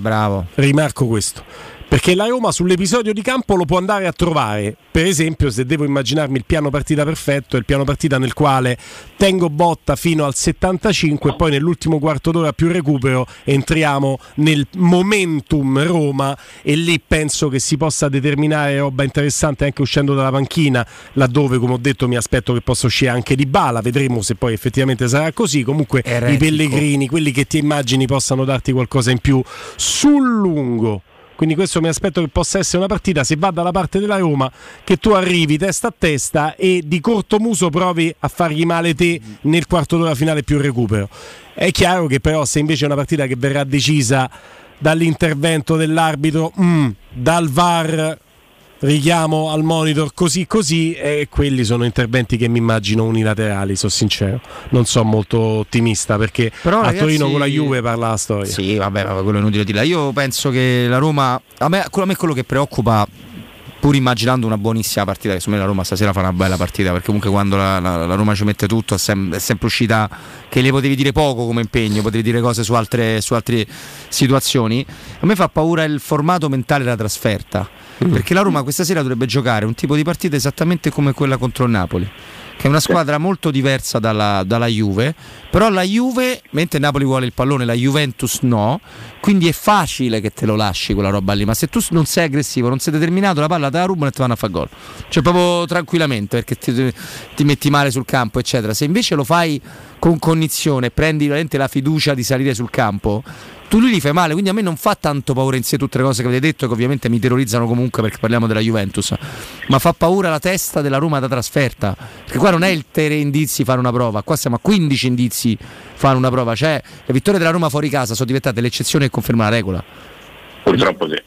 Bravo. Rimarco questo, perché la Roma sull'episodio di campo lo può andare a trovare. Per esempio, se devo immaginarmi il piano partita perfetto, è il piano partita nel quale tengo botta fino al 75 e poi nell'ultimo quarto d'ora più recupero entriamo nel momentum Roma, e lì penso che si possa determinare roba interessante anche uscendo dalla panchina, laddove, come ho detto, mi aspetto che possa uscire anche Dybala. Vedremo se poi effettivamente sarà così. Comunque i Pellegrini, quelli che ti immagini possano darti qualcosa in più sul lungo. Quindi questo mi aspetto che possa essere una partita, se va dalla parte della Roma, che tu arrivi testa a testa e di corto muso provi a fargli male te nel quarto d'ora finale più recupero. È chiaro che però se invece è una partita che verrà decisa dall'intervento dell'arbitro, dal VAR, richiamo al monitor, così, e quelli sono interventi che mi immagino unilaterali, sono sincero, non sono molto ottimista, perché però, ragazzi, a Torino con la Juve parla la storia. Sì, vabbè, ma quello è inutile dirla. Io penso che la Roma, a me quello che preoccupa, pur immaginando una buonissima partita, che secondo me la Roma stasera fa una bella partita, perché comunque quando la Roma ci mette tutto è sempre uscita che le potevi dire poco come impegno, potevi dire cose su altre situazioni. A me fa paura il formato mentale della trasferta, perché la Roma questa sera dovrebbe giocare un tipo di partita esattamente come quella contro il Napoli, che è una squadra molto diversa dalla Juve, però la Juve, mentre Napoli vuole il pallone, la Juventus no, quindi è facile che te lo lasci quella roba lì, ma se tu non sei aggressivo, non sei determinato, la palla te la rubano e ti vanno a fare gol, cioè proprio tranquillamente, perché ti metti male sul campo eccetera. Se invece lo fai con cognizione, prendi veramente la fiducia di salire sul campo, tu lì li fai male. Quindi a me non fa tanto paura in sé tutte le cose che avete detto, che ovviamente mi terrorizzano comunque perché parliamo della Juventus, ma fa paura la testa della Roma da trasferta, perché qua non è il 3 indizi fare una prova, qua siamo a 15 indizi fare una prova, cioè le vittorie della Roma fuori casa sono diventate l'eccezione che conferma la regola. Purtroppo sì.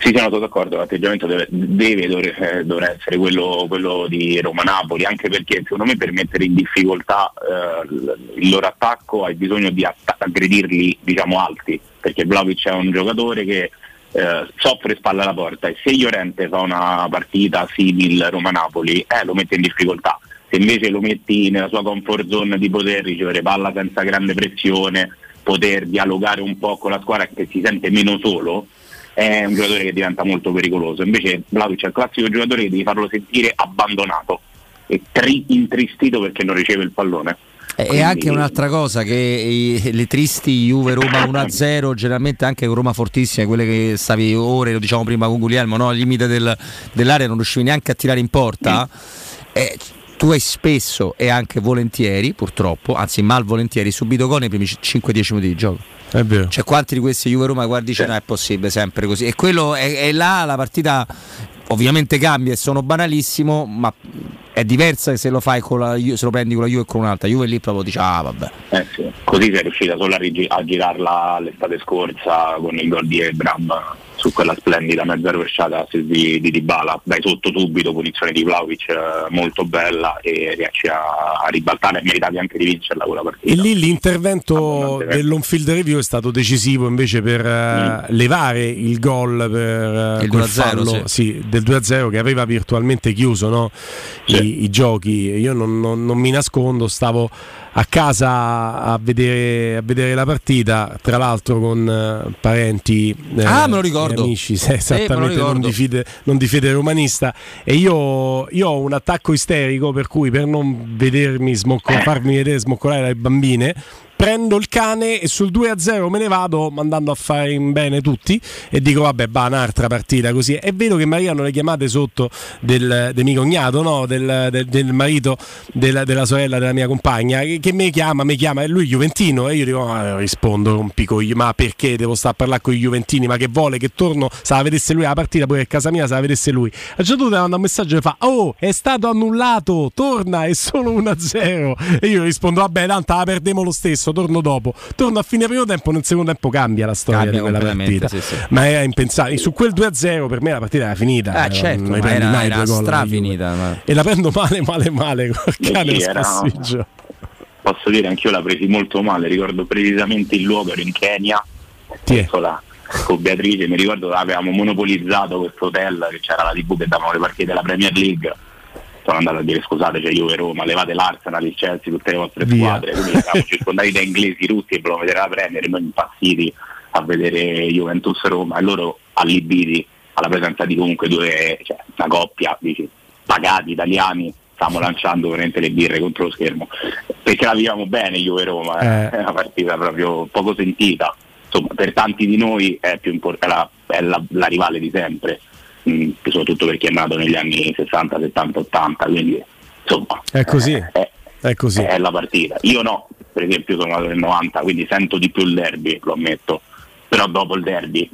Sì, sono d'accordo, l'atteggiamento dovrà essere quello di Roma-Napoli, anche perché secondo me per mettere in difficoltà il loro attacco hai bisogno di aggredirli, diciamo, alti, perché Vlahovic è un giocatore che soffre spalla alla porta, e se Llorente fa una partita simile Roma-Napoli lo mette in difficoltà. Se invece lo metti nella sua comfort zone di poter ricevere palla senza grande pressione, poter dialogare un po' con la squadra, che si sente meno solo, è un giocatore che diventa molto pericoloso. Invece Vlahovic è il classico giocatore che devi farlo sentire abbandonato e intristito perché non riceve il pallone, Quindi... E anche un'altra cosa, che le tristi Juve-Roma 1-0, generalmente anche con Roma fortissima, quelle che stavi ore, lo diciamo prima con Guglielmo, no? Al limite dell'area non riuscivi neanche a tirare in porta, tu hai spesso e anche volentieri, purtroppo, anzi malvolentieri, subito gol nei primi 5-10 minuti di gioco. È vero. Cioè, quanti di questi Juve-Roma guardi dice no, è possibile, sempre così. E quello è là la partita... Ovviamente cambia e sono banalissimo, ma è diversa se lo fai con la Juve, se lo prendi con la Juve e con un'altra. Juve lì proprio dice ah vabbè. Sì. Così sei riuscita solo a girarla l'estate scorsa con il gol di Ebram su quella splendida mezza rovesciata di Dybala, dai sotto subito, punizione di Vlahovic molto bella, e riesce a ribaltare e meritavi anche di vincerla quella partita. E lì l'intervento dell'on-field review è stato decisivo invece per levare il gol per il 2-0, sì, del 2-0 che aveva virtualmente chiuso, no? I giochi. Io non mi nascondo, stavo a casa a vedere la partita, tra l'altro con parenti, me lo ricordo, amici, esattamente, non di fede romanista, e io ho un attacco isterico per cui, per non vedermi farmi vedere smoccolare le bambine, prendo il cane e sul 2-0 me ne vado mandando a fare in bene tutti e dico vabbè, va un'altra partita così. È vero che Maria hanno le chiamate sotto del mio cognato, no? del marito della sorella della mia compagna, che mi chiama, e lui juventino, e io dico rispondo con piccoglio, ma perché devo stare a parlare con i juventini, ma che vuole che torno, se la vedesse lui la partita, poi a casa mia se la vedesse lui. A un certo punto manda un messaggio e fa oh, è stato annullato, torna, è solo 1-0, e io rispondo vabbè, tanto la perdiamo lo stesso, torno dopo, torno a fine primo tempo, nel secondo tempo cambia la storia di quella partita, sì. Ma era impensabile, su quel 2-0 per me la partita era finita, certo, non era strafinita, ma... e la prendo male col cane, lo spassiggio. Posso dire, anch'io la presi molto male, ricordo precisamente il luogo, ero in Kenya con Beatrice, mi ricordo avevamo monopolizzato questo hotel, che c'era la TV che davano le partite della Premier League. Sono andato a dire scusate, c'è Juve Roma, levate l'Arsenal, il Chelsea, tutte le vostre squadre, quindi siamo circondati da inglesi, russi, e volevamo vedere la Premier, noi impazziti a vedere Juventus Roma, e loro allibiti alla presenza di comunque una coppia, dici, pagati italiani, stiamo lanciando veramente le birre contro lo schermo, perché la viviamo bene Juve Roma, è una partita proprio poco sentita, insomma per tanti di noi è più importante, è la rivale di sempre, soprattutto perché è nato negli anni 60, 70, 80, quindi insomma è così. È la partita. Io no, per esempio sono nato nel 90, quindi sento di più il derby, lo ammetto, però dopo il derby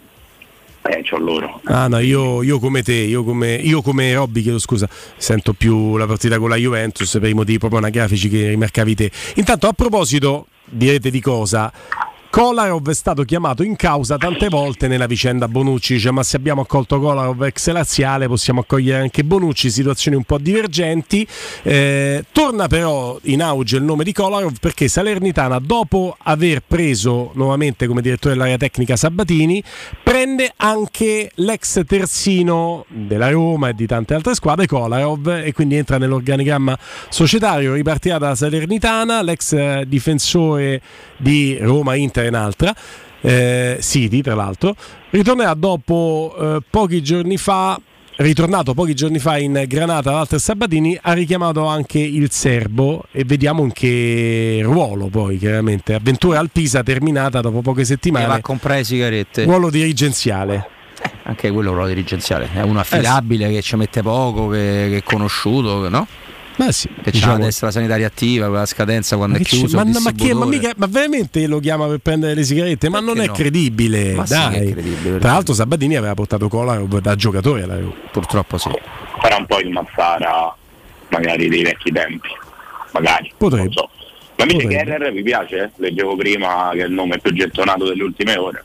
c'ho loro. Ah no, io come te, io come Robby, chiedo scusa, sento più la partita con la Juventus per i motivi proprio anagrafici che rimarcavi te. Intanto, a proposito, direte di cosa? Kolarov è stato chiamato in causa tante volte nella vicenda Bonucci, dice ma se abbiamo accolto Kolarov ex laziale possiamo accogliere anche Bonucci, situazioni un po' divergenti, torna però in auge il nome di Kolarov perché Salernitana, dopo aver preso nuovamente come direttore dell'area tecnica Sabatini, prende anche l'ex terzino della Roma e di tante altre squadre Kolarov, e quindi entra nell'organigramma societario, ripartirà dalla Salernitana, l'ex difensore di Roma, Inter, un'altra City tra l'altro, ritornerà dopo ritornato pochi giorni fa in Granata. Walter Sabatini ha richiamato anche il serbo e vediamo in che ruolo poi, chiaramente avventura al Pisa terminata dopo poche settimane, va a comprare sigarette, ruolo dirigenziale, anche quello ruolo dirigenziale, è uno affidabile che ci mette poco, che è conosciuto, no? Ma sì, che diciamo, c'ha la destra sanitaria attiva, quella scadenza quando è chiuso. Ma veramente lo chiama per prendere le sigarette? Ma non è credibile, ma dai. Sì, è credibile. Tra l'altro Sabatini aveva portato Kolarov da giocatore alla Roma. Purtroppo sì. Sarà un po' il Mazzara magari dei vecchi tempi. Magari. Potrebbe. Non so. Ma invece Kerrer vi piace? Leggevo prima che è il nome più gettonato delle ultime ore.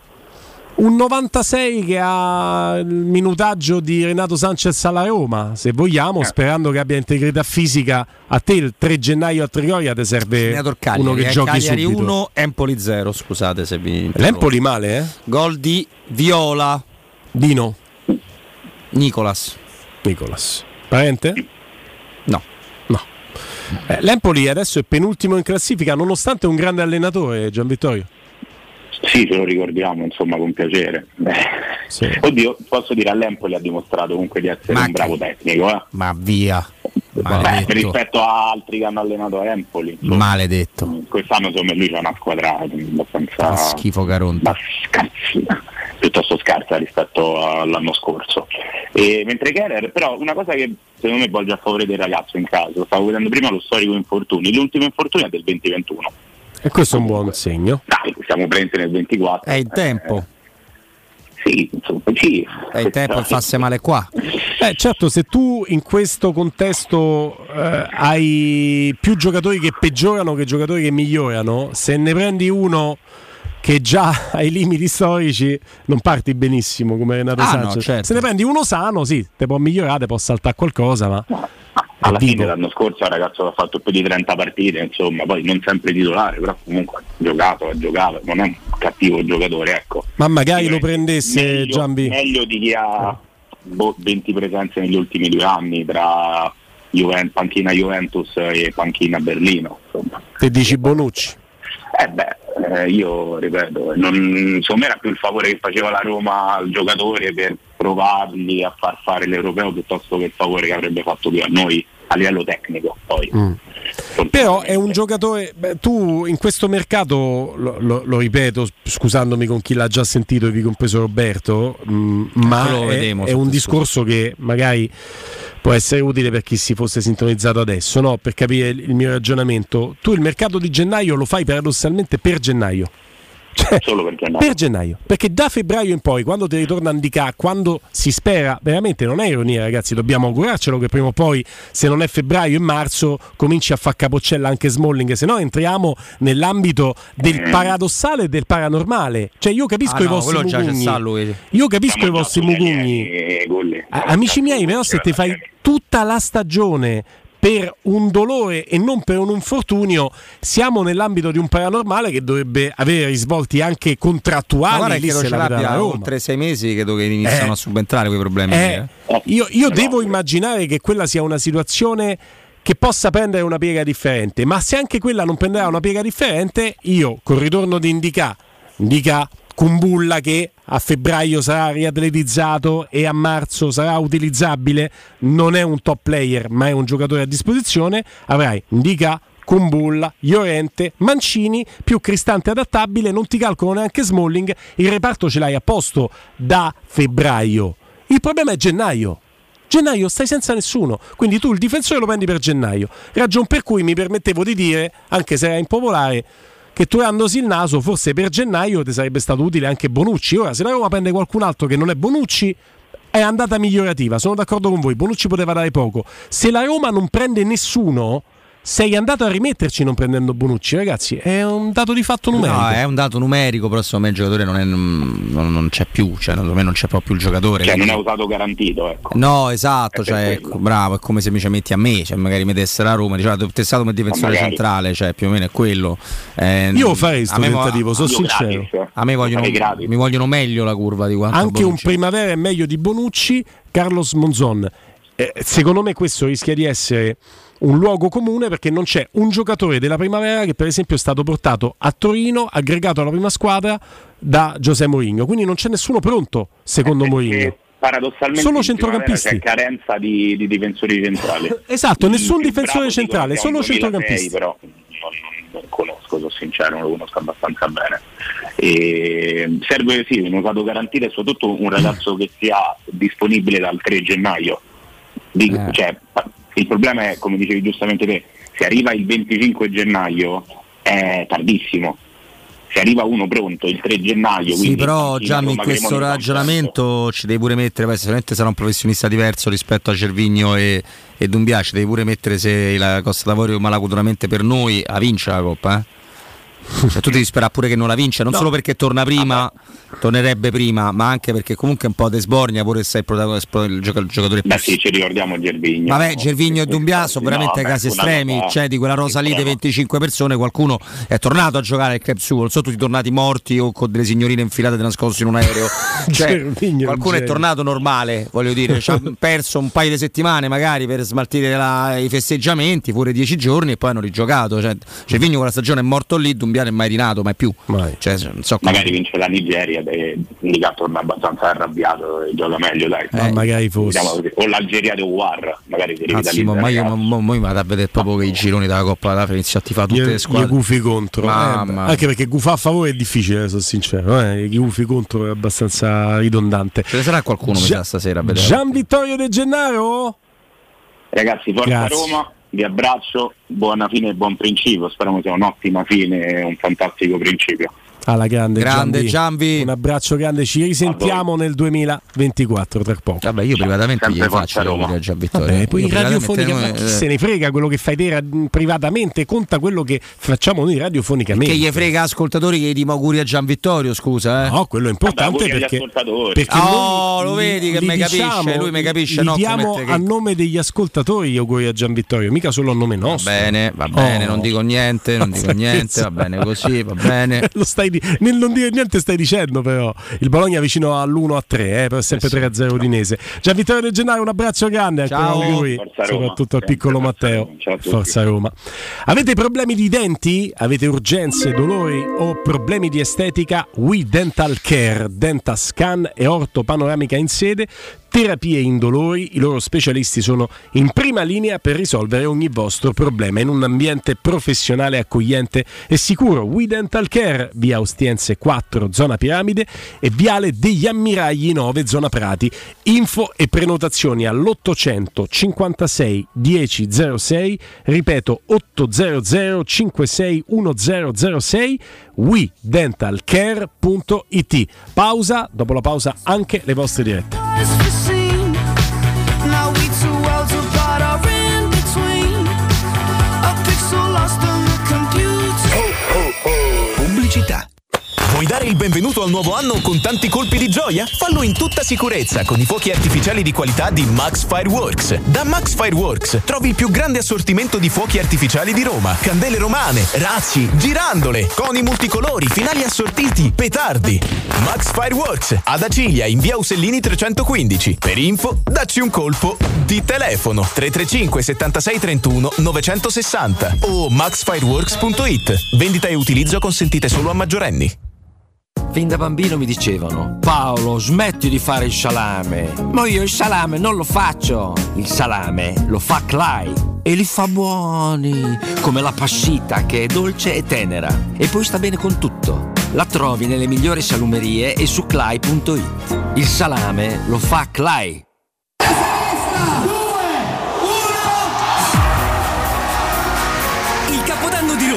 Un 96 che ha il minutaggio di Renato Sanchez alla Roma, se vogliamo, sperando che abbia integrità fisica. A te il 3 gennaio a Trigoria te serve Cagliari, uno che giochi Cagliari subito. 1, Empoli 0, scusate se vi interrompo. L'Empoli male, eh? Gol di Viola. Dino. Nicolas. Parente? No. L'Empoli adesso è penultimo in classifica, nonostante un grande allenatore, Gianvittorio. Sì, ce lo ricordiamo, insomma, con piacere. Sì. Oddio, posso dire, all'Empoli ha dimostrato comunque di essere un bravo tecnico. Ma via. rispetto a altri che hanno allenato Empoli, maledetto. Quest'anno insomma lui c'è una squadra abbastanza schifo, Caronte, piuttosto scarsa rispetto all'anno scorso. E, mentre Keller, però una cosa che secondo me volge a favore del ragazzo in caso, stavo vedendo prima lo storico infortuni, l'ultimo infortunio è del 2021 e questo è un buon segno. Dai, siamo presi nel 24, è il tempo. Sì, insomma, sì. E il tempo fasse male qua. Certo, se tu in questo contesto hai più giocatori che peggiorano che giocatori che migliorano, se ne prendi uno che già ai limiti storici non parti benissimo come Renato Sanchez, no, certo. Se ne prendi uno sano, sì, te può migliorare, può saltare qualcosa, ma alla fine l'anno scorso il ragazzo ha fatto più di 30 partite, insomma, poi non sempre titolare, però comunque giocava, non è un cattivo giocatore, ecco. Ma magari lo prendesse meglio, Giambi, meglio di chi ha 20 presenze negli ultimi 2 anni tra panchina Juventus e panchina Berlino, insomma. Te dici Bonucci? Io ripeto, insomma era più il favore che faceva la Roma al giocatore per provarli a far fare l'europeo piuttosto che il favore che avrebbe fatto più a noi a livello tecnico. Poi però è un giocatore, tu in questo mercato lo ripeto, scusandomi con chi l'ha già sentito e vi compreso Roberto, ma lo vedremo, è un discorso che magari può essere utile per chi si fosse sintonizzato adesso, no? Per capire il mio ragionamento. Tu il mercato di gennaio lo fai paradossalmente per gennaio, cioè, solo per gennaio. Per gennaio, perché da febbraio in poi, quando ti ritorna Ndicà, quando si spera, veramente non è ironia ragazzi, dobbiamo augurarcelo che prima o poi, se non è febbraio e marzo, cominci a far capoccella anche Smalling, se no entriamo nell'ambito del paradossale e del paranormale. Cioè io capisco i vostri mugugni, io capisco i vostri mugugni, amici miei, però se ti fai tutta la stagione per un dolore e non per un infortunio, siamo nell'ambito di un paranormale che dovrebbe avere risvolti anche contrattuali. Lì se l'abbia oltre 6 mesi credo che iniziano a subentrare quei problemi. Io devo immaginare che quella sia una situazione che possa prendere una piega differente, ma se anche quella non prenderà una piega differente, io col ritorno di Ndicà, Kumbulla che a febbraio sarà riatletizzato e a marzo sarà utilizzabile, non è un top player ma è un giocatore a disposizione, avrai Ndicà, Kumbulla, Llorente, Mancini, più Cristante adattabile, non ti calcolo neanche Smalling, il reparto ce l'hai a posto da febbraio. Il problema è gennaio stai senza nessuno, quindi tu il difensore lo prendi per gennaio, ragion per cui mi permettevo di dire, anche se era impopolare, che turandosi il naso forse per gennaio ti sarebbe stato utile anche Bonucci. Ora se la Roma prende qualcun altro che non è Bonucci è andata migliorativa, sono d'accordo con voi, Bonucci poteva dare poco. Se la Roma non prende nessuno, sei andato a rimetterci non prendendo Bonucci, ragazzi, è un dato di fatto numerico. No, è un dato numerico, però secondo me il giocatore non c'è più, cioè secondo me non c'è proprio il giocatore, cioè non è usato garantito, ecco. No, esatto, cioè, bravo, è come se mi metti a me, cioè magari mettesse la Roma, diceva testato come difensore centrale, cioè più o meno è quello. Io farei questo tentativo, sono sincero. Gratis. A me mi vogliono meglio la curva di quanto anche Bonucci. Un primavera è meglio di Bonucci, Carlos Monzon. Secondo me questo rischia di essere un luogo comune, perché non c'è un giocatore della primavera che per esempio è stato portato a Torino, aggregato alla prima squadra da José Mourinho, quindi non c'è nessuno pronto secondo Mourinho. Paradossalmente solo centrocampisti, c'è carenza di difensori centrali. Esatto, nessun difensore centrale, solo centrocampisti. Però non conosco, sono sincero, non lo conosco abbastanza bene. E serve sì un usato garantito e soprattutto un ragazzo che sia disponibile dal 3 gennaio. Cioè, il problema è, come dicevi giustamente te, se arriva il 25 gennaio è tardissimo, se arriva uno pronto il 3 gennaio sì, però già in questo ragionamento ci devi pure mettere, poi sicuramente sarà un professionista diverso rispetto a Cervigno e Dumbia, ci devi pure mettere se la Costa d'Avorio malaguratamente per noi a vince la Coppa, eh? Cioè, tu devi sperare pure che non la vince, non solo perché torna prima, tornerebbe prima, ma anche perché comunque un po' te sbornia pure se è il giocatore più. Sì, ci ricordiamo Gervinho. Vabbè, Gervinho e Dumbia sono veramente casi estremi, cioè di quella rosa lì di 25 persone qualcuno è tornato a giocare al club suo, non so, tutti tornati morti o con delle signorine infilate nascoste in un aereo. Cioè, qualcuno è tornato normale, voglio dire, cioè, ha perso un paio di settimane magari per smaltire i festeggiamenti, pure 10 giorni e poi hanno rigiocato, cioè Gervinho quella stagione è morto lì, Dumbia Politano è mai rinato, mai più. Mai. Cioè, non so come... Magari vince la Nigeria, l'Indica torna abbastanza arrabbiato e gioca meglio, dai. Magari fosse. O l'Algeria di War, magari si rivitalizza. Ma io vado a vedere proprio che i gironi della Coppa della Fenice ti fa tutte le squadre. Gli gufi contro. Anche perché gufare a favore è difficile, sono sincero. Gli gufi contro è abbastanza ridondante. Ce ne sarà qualcuno stasera a vedere. Gian Vittorio De Gennaro? Ragazzi, forza Roma, vi abbraccio, buona fine e buon principio. Speriamo sia un'ottima fine e un fantastico principio. Alla grande Gianvi, un abbraccio grande, ci risentiamo nel 2024 tra poco. Vabbè, io privatamente gli faccio a Gian Vittorio. Vabbè, poi in radiofonica chi se ne frega quello che fai te privatamente, conta quello che facciamo noi radiofonicamente. Che gli frega ascoltatori che gli diamo auguri a Gian Vittorio, scusa, No, quello è importante perché lo vedi che mi capisce, lui mi capisce, no? Diamo a nome degli ascoltatori gli auguri a Gian Vittorio, mica solo a nome nostro. Va bene, non dico niente, va bene così, va bene. Lo stai nel non dire niente stai dicendo, però il Bologna vicino all'1-3, però sempre 3-0 Udinese. Gian Vittorio De Gennaro, un abbraccio grande a lui, soprattutto al piccolo Matteo. Forza Roma. Avete problemi di denti? Avete urgenze, dolori o problemi di estetica? We Dental Care, Dentascan e ortopanoramica in sede, terapie indolori, i loro specialisti sono in prima linea per risolvere ogni vostro problema in un ambiente professionale, accogliente e sicuro. We Dental Care, via Ostiense 4 zona Piramide e viale degli Ammiragli 9 zona Prati. Info e prenotazioni all'800 56 10 06, ripeto 800 56 1006, WeDentalCare.it. Pausa, dopo la pausa anche le vostre dirette. Vuoi dare il benvenuto al nuovo anno con tanti colpi di gioia? Fallo in tutta sicurezza con i fuochi artificiali di qualità di Max Fireworks. Da Max Fireworks trovi il più grande assortimento di fuochi artificiali di Roma, candele romane, razzi, girandole, coni multicolori, finali assortiti, petardi. Max Fireworks, ad Acilia in via Usellini 315. Per info, dacci un colpo di telefono 335 76 31 960 o maxfireworks.it. Vendita e utilizzo consentite solo a maggiorenni. Fin da bambino mi dicevano: Paolo, smetti di fare il salame. Ma io il salame non lo faccio. Il salame lo fa Clai e li fa buoni, come la pascita che è dolce e tenera e poi sta bene con tutto. La trovi nelle migliori salumerie e su Clai.it. Il salame lo fa Clai. 3, 2, 1. Il Capodanno di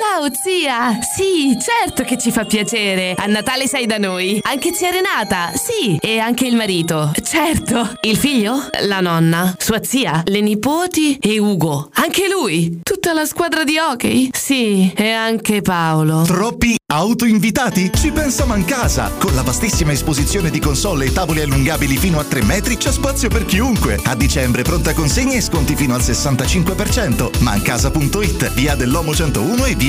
Ciao zia! Sì, certo che ci fa piacere. A Natale sei da noi. Anche zia Renata, sì. E anche il marito, certo. Il figlio? La nonna. Sua zia, le nipoti e Ugo. Anche lui. Tutta la squadra di hockey? Sì, e anche Paolo. Troppi autoinvitati? Ci pensa Mancasa. Con la vastissima esposizione di console e tavoli allungabili fino a 3 metri c'è spazio per chiunque. A dicembre pronta consegna e sconti fino al 65%. Mancasa.it, via dell'Omo 101 e via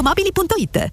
Automobili.it.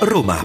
Roma.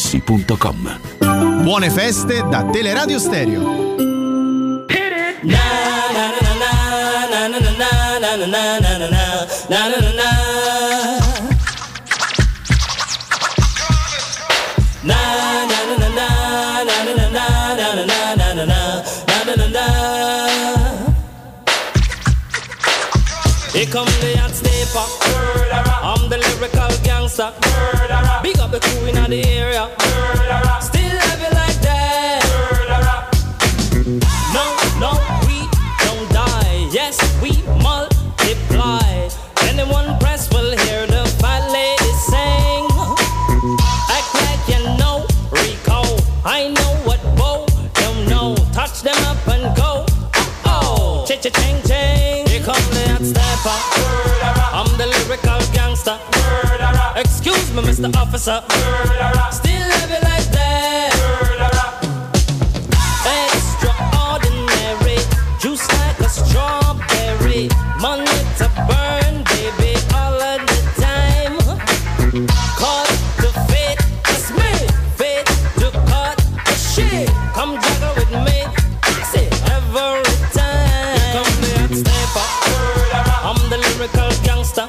Buone feste da Teleradio Stereo. Here come the hot snapper, I'm the lyrical gangster, big up the crew in the area, still love you like that, no, we don't die, yes, we multiply, anyone press will hear the fat lady sing, act like you know Rico, I know what Bo don't know, touch them up and go, oh, cha-cha-chang, chang, here come the hot snapper. I'm the lyrical gangster. Excuse me, Mr. Officer. Still love you like that. Extraordinary, juice like a strawberry. Money to burn, baby, all of the time. Call the fate, it's me. Fate to cut the shit. Come juggle with me, I say every time. Here come the hot snapper. I'm the lyrical gangster.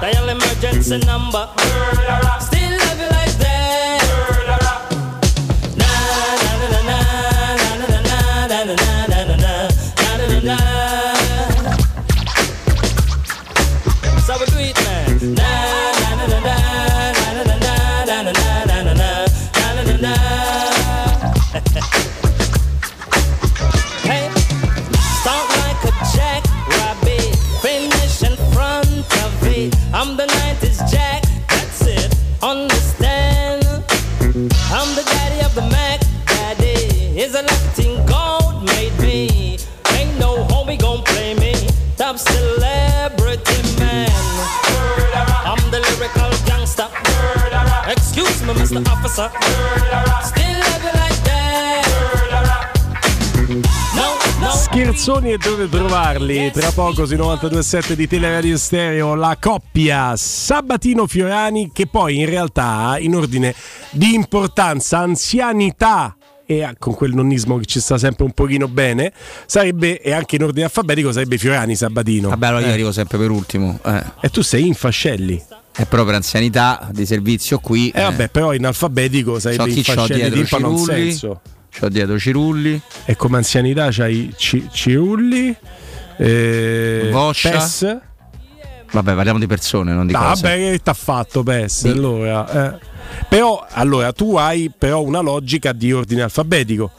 Dial emergency number. Still love you like that. Na na na na na na na na na na na na. So we do it, man. Na na na na na na na na na na na na na. Hey, start like a jack. Finish in front of me, I'm the 90s jack, that's it, understand, I'm the daddy of the Mac, daddy, is a Latin gold made me, ain't no homie gon' play me, top celebrity man, I'm the lyrical gangster, excuse me Mr. Officer, still love you like that, no, no. scherzoni e dove trovarli tra poco sui 92.7 di Teleradio Stereo, la coppia Sabatino Fiorani, che poi in realtà in ordine di importanza, anzianità e con quel nonnismo che ci sta sempre un pochino bene, sarebbe, e anche in ordine alfabetico sarebbe Fiorani Sabatino. Vabbè, allora io arrivo sempre per ultimo. E tu sei Infascelli. È proprio anzianità di servizio qui. Vabbè, però in alfabetico sarebbe Infascelli Timpano, un senso. C'ho dietro Cirulli. E come anzianità c'hai Cirulli, Voccia, Pes. Vabbè, parliamo di persone, non di cose. Vabbè, che t'ha fatto Pes? Sì. Allora, però, allora, tu hai però una logica di ordine alfabetico,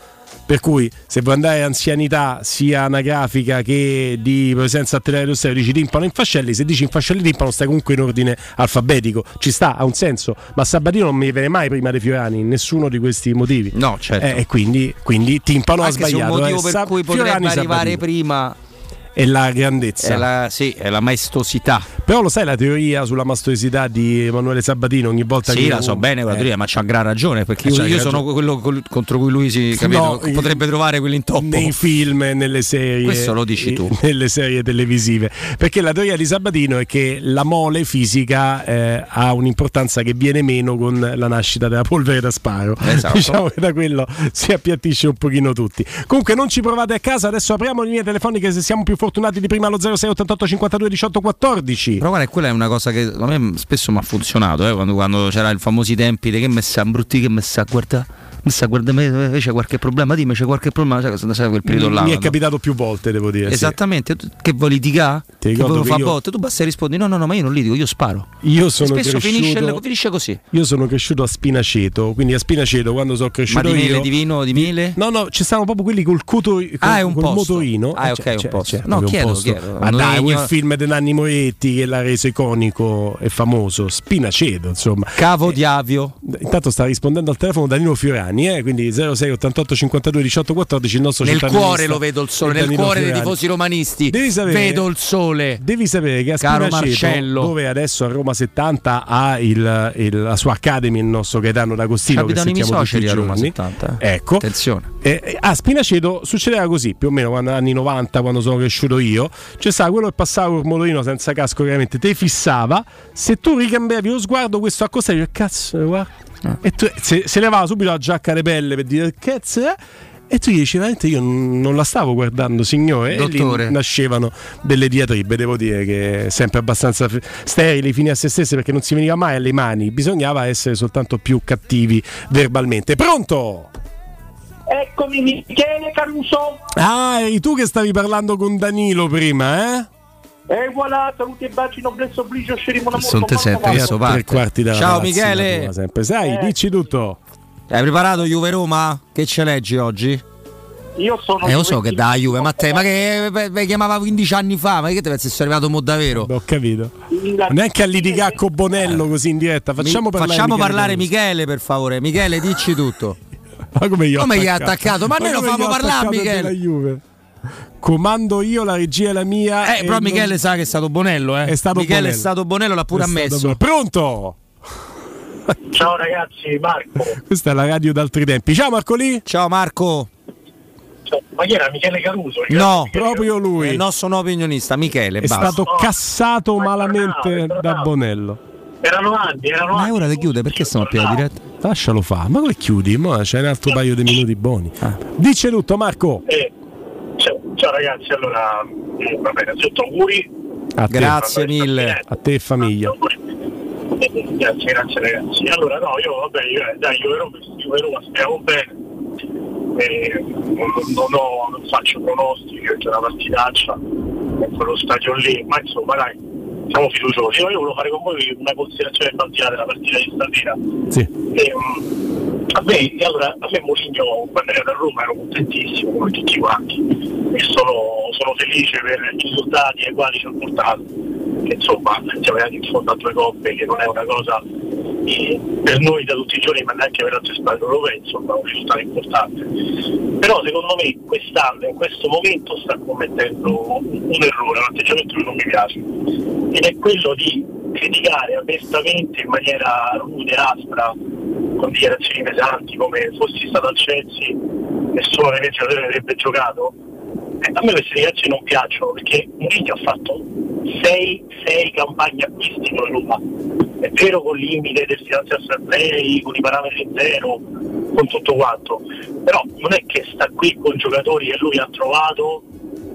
per cui se vuoi andare anzianità sia anagrafica che di presenza a Teleradio Stereo, dici Timpano Infascelli. Se dici Infascelli Timpano stai comunque in ordine alfabetico, ci sta, ha un senso. Ma Sabatino non mi viene mai prima dei Fiorani, nessuno di questi motivi. No, certo. E quindi Timpano anche ha sbagliato. Anche un motivo per cui potrebbe Fiorani arrivare Sabatino prima. È la grandezza, è la maestosità. Però lo sai la teoria sulla maestosità di Emanuele Sabatino? Ogni volta sì, che la so bene quella teoria, ma c'ha gran ragione, perché io sono quello contro cui lui si capito, no, potrebbe trovare quell'intoppo nei film e nelle serie. Questo lo dici tu, nelle serie televisive, perché la teoria di Sabatino è che la mole fisica ha un'importanza che viene meno con la nascita della polvere da sparo. Esatto. Diciamo che da quello si appiattisce un pochino tutti. Comunque non ci provate a casa, adesso apriamo le linee telefoniche se siamo più fortunati di prima allo 06 88 52 18 14. Però guarda, quella è una cosa che a me spesso mi ha funzionato, quando c'era il famosi tempi che messa brutti, che messa guarda, c'è qualche problema, dimmi c'è qualche problema, sai, quel periodo là mi è capitato più volte, devo dire. Esattamente, sì. Che vuoi litigare? Ti ricordo che botte, tu basta rispondi no, ma io non litigo, io sparo. Io sono spesso cresciuto, finisce così. Io sono cresciuto a Spinaceto, quindi a Spinaceto quando sono cresciuto io. Ma di mele, di vino, di mele? No, ci stavano proprio quelli col cuto, col motorino. Ah, ok, un posto. No, chiedo. Ma dai, quel film di Nanni Moretti che l'ha reso iconico e famoso, Spinaceto, insomma. Cavo di Avio. Intanto sta rispondendo al telefono Danilo Fiorani. Quindi 06 88 52 18 14 il nostro nel cuore lo vedo il sole, nel cuore dei tifosi romanisti devi sapere, vedo il sole. Devi sapere che a Spinaceto, dove adesso a Roma 70 ha la sua academy il nostro Gaetano D'Agostino, che sentiamo tutti i giorni a Roma 70. Ecco, attenzione. A Spinaceto succedeva così più o meno negli anni 90, quando sono cresciuto io. C'è stato quello che passava col motorino senza casco, chiaramente te fissava, se tu ricambiavi lo sguardo questo accostavi, cazzo guarda. E tu, se levava subito la giacca alle pelle per dire cazzo, e tu gli dici veramente io non la stavo guardando, signore. Dottore. E lì nascevano delle diatribe, devo dire che sempre abbastanza sterili, fini a se stesse, perché non si veniva mai alle mani, bisognava essere soltanto più cattivi verbalmente. Pronto? Eccomi, Michele Caruso. Ah, eri tu che stavi parlando con Danilo prima, eh? E voilà, saluti e baci, noblesse obligio, scegliamo una morte. Ciao Michele. Sai, dici tutto. Hai preparato Juve Roma? Che ce leggi oggi? Io sono. Lo so che da Juve, ma te, ma che mi chiamava 15 anni fa, ma che te pensi che sono arrivato mo davvero? Ho capito. Non è che a litigare con Bonello così in diretta. Facciamo parlare Michele, per favore. Michele, dici tutto. Ma come gli ha attaccato? Ma noi lo fanno parlare a Michele. Comando io, la regia è la mia. Però Michele sa che è stato Bonello, eh? Michele è stato Bonello, l'ha pure ammesso. Pronto? Ciao ragazzi, Marco. Questa è la radio d'altri tempi. Ciao Marcolì. Ciao Marco. Ma chi era? Michele Caruso? No, Michele proprio Caruso. Lui. È il nostro nuovo opinionista, Michele. È stato cassato malamente da Bonello. Erano anni. Ma è ora di chiudere, perché stiamo a piena diretta? Lascialo fa. Ma come chiudi? Ma c'è un altro paio di minuti buoni. Dice tutto Marco. Ciao ragazzi, allora va bene, sotto auguri. Grazie mille a te e famiglia. Grazie ragazzi. Allora no, io ero stiamo bene. Non faccio pronostici, c'è una partitaccia con quello stadio lì, ma insomma dai, siamo fiduciosi. Io volevo fare con voi una considerazione al di là della partita di stasera. Sì. A me Mourinho quando ero a Roma ero contentissimo come tutti quanti e sono felice per i risultati ai quali ci ha portato, che insomma siamo arrivati in fondo a due coppe, che non è una cosa per noi da tutti i giorni, ma neanche per l'altro stadio europeo, insomma un risultato importante. Però secondo me quest'anno in questo momento sta commettendo un errore, un atteggiamento che non mi piace, ed è quello di criticare apertamente in maniera rude, aspra, con dichiarazioni pesanti, come fossi stato al Chelsea nessuno dei calciatori avrebbe giocato, A me questi ragazzi non piacciono, perché Mourinho ha fatto 6 campagne acquisti con Roma, è vero, con il limite del finanziamento salari, con i parametri zero, con tutto quanto, però non è che sta qui con giocatori che lui ha trovato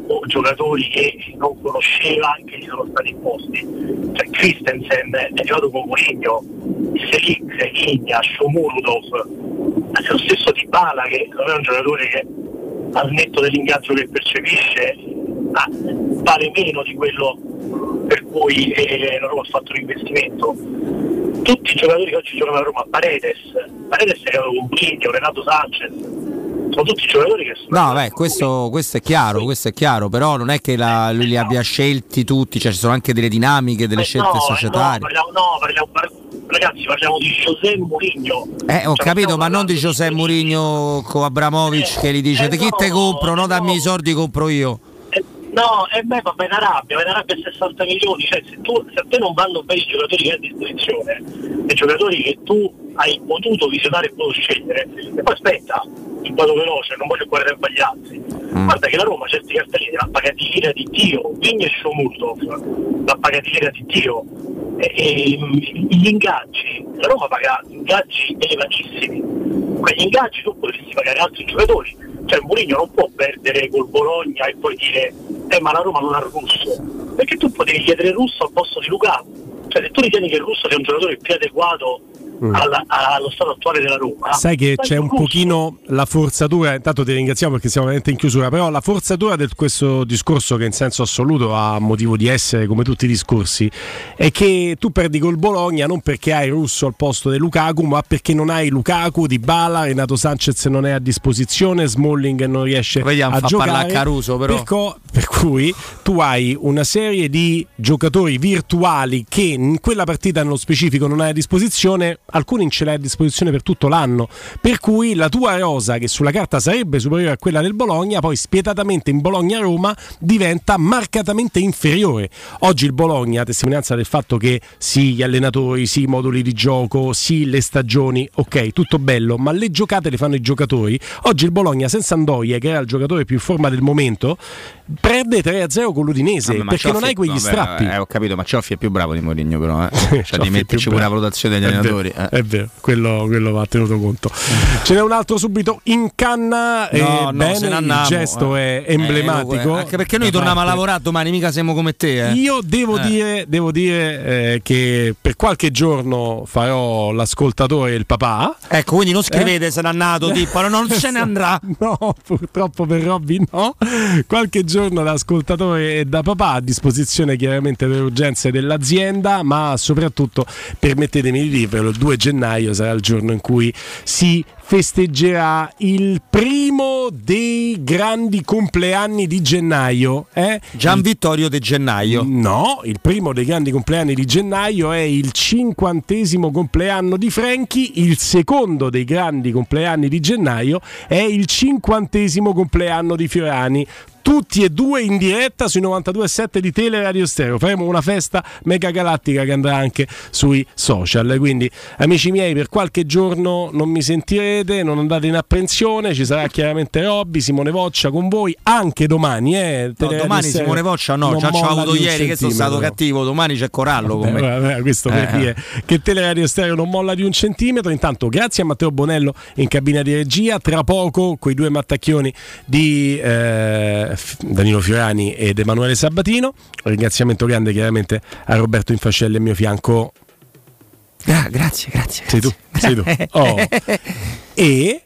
o giocatori che non conosceva che gli sono stati imposti. Cioè Christensen è arrivato con Mourinho, Selic, Igna, Shomurudov, lo stesso Dybala, che non è un giocatore che al netto dell'ingaggio che percepisce vale meno di quello per cui la Roma ha fatto l'investimento. Tutti i giocatori che oggi giocano alla Roma, Paredes è arrivato con Mourinho, Renato Sanchez, sono tutti giocatori che sono... No, beh, questo è chiaro, sì. Questo è chiaro, però non è che lui li abbia scelti tutti, cioè ci sono anche delle dinamiche, delle scelte societarie. Ragazzi, parliamo di José Mourinho. Ho capito, ma non di José Mourinho con Abramovic che gli dice chi te compro, no, dammi i soldi, compro io. Ma vai in Arabia, 60 milioni, cioè se a te non vanno bene i giocatori che hai a disposizione, i giocatori che tu hai potuto visionare e potuto scegliere, e poi aspetta, in modo veloce, non voglio guardare agli altri, guarda che la Roma certi cartellini l'ha pagati l'ira di Dio, Vigna e Shomurtov l'ha pagati l'ira di Dio, e gli ingaggi, la Roma paga ingaggi elevatissimi, quegli ingaggi tu potresti pagare altri giocatori. Cioè Mourinho non può perdere col Bologna e poi dire ma la Roma non ha il Russo, perché tu potevi chiedere il Russo al posto di Lukaku. Cioè se tu ritieni che il Russo sia un giocatore più adeguato allo stato attuale della Roma, sai che c'è un pochino la forzatura. Intanto ti ringraziamo perché siamo veramente in chiusura, però la forzatura di questo discorso, che in senso assoluto ha motivo di essere come tutti i discorsi, è che tu perdi col Bologna non perché hai Russo al posto di Lukaku, ma perché non hai Lukaku, Dybala, Renato Sanchez non è a disposizione, Smalling non riesce a giocare, parla a Caruso, però. Per cui tu hai una serie di giocatori virtuali che in quella partita nello specifico non hai a disposizione, alcuni ce l'hai a disposizione per tutto l'anno, per cui la tua rosa, che sulla carta sarebbe superiore a quella del Bologna, poi spietatamente in Bologna-Roma diventa marcatamente inferiore. Oggi il Bologna, a testimonianza del fatto che sì, gli allenatori, sì, i moduli di gioco, sì, le stagioni, ok, tutto bello, ma le giocate le fanno i giocatori. Oggi il Bologna senza Ndoye, che era il giocatore più in forma del momento, perde 3-0 con l'Udinese, perché Cioffi, non hai quegli strappi. Ho capito, ma Cioffi è più bravo di Mourinho, però cioè di metterci pure la valutazione degli allenatori. È vero, quello va tenuto conto. Ce n'è un altro subito in canna, il gesto è emblematico, anche perché noi torniamo a lavorare domani, mica siamo come te. Io devo dire che per qualche giorno farò l'ascoltatore e il papà, ecco, quindi non scrivete se n'è nato Timpano, non se ne andrà, no, purtroppo per Robby no, qualche giorno da ascoltatore e da papà, a disposizione chiaramente delle urgenze dell'azienda, ma soprattutto permettetemi di dirvelo, 2 gennaio sarà il giorno in cui si festeggerà il primo dei grandi compleanni di gennaio. Gian Vittorio De Gennaio. No, il primo dei grandi compleanni di gennaio è il 50° compleanno di Franchi, il secondo dei grandi compleanni di gennaio è il 50° compleanno di Fiorani. Tutti e due in diretta sui 92.7 di Teleradio Stereo. Faremo una festa mega galattica che andrà anche sui social. Quindi, amici miei, per qualche giorno non mi sentirete, non andate in apprensione. Ci sarà chiaramente Robby, Simone Voccia con voi anche domani. Domani Stereo. Simone Voccia no, già ci ho avuto ieri che sono stato cattivo. Domani c'è Corallo con me. Questo per dire che Teleradio Stereo non molla di un centimetro. Intanto grazie a Matteo Bonello in cabina di regia. Tra poco coi 2 mattacchioni di Danilo Fiorani ed Emanuele Sabatino. Un ringraziamento grande chiaramente a Roberto Infascelli al mio fianco. Grazie. Sei tu. Oh. E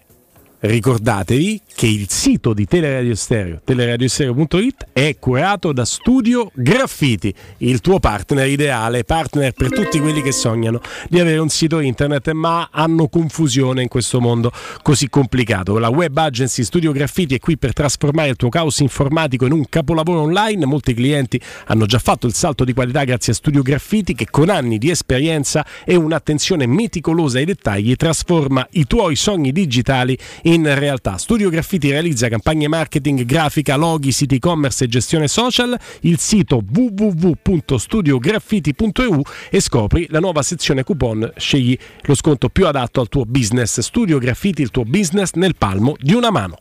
ricordatevi che il sito di Teleradio Stereo, teleradiostereo.it, è curato da Studio Graffiti, il tuo partner ideale, partner per tutti quelli che sognano di avere un sito internet ma hanno confusione in questo mondo così complicato. La web agency Studio Graffiti è qui per trasformare il tuo caos informatico in un capolavoro online. Molti clienti hanno già fatto il salto di qualità grazie a Studio Graffiti, che con anni di esperienza e un'attenzione meticolosa ai dettagli trasforma i tuoi sogni digitali in realtà. Studio Graffiti realizza campagne marketing, grafica, loghi, siti e-commerce e gestione social. Il sito www.studiograffiti.eu e scopri la nuova sezione coupon. Scegli lo sconto più adatto al tuo business. Studio Graffiti, il tuo business nel palmo di una mano.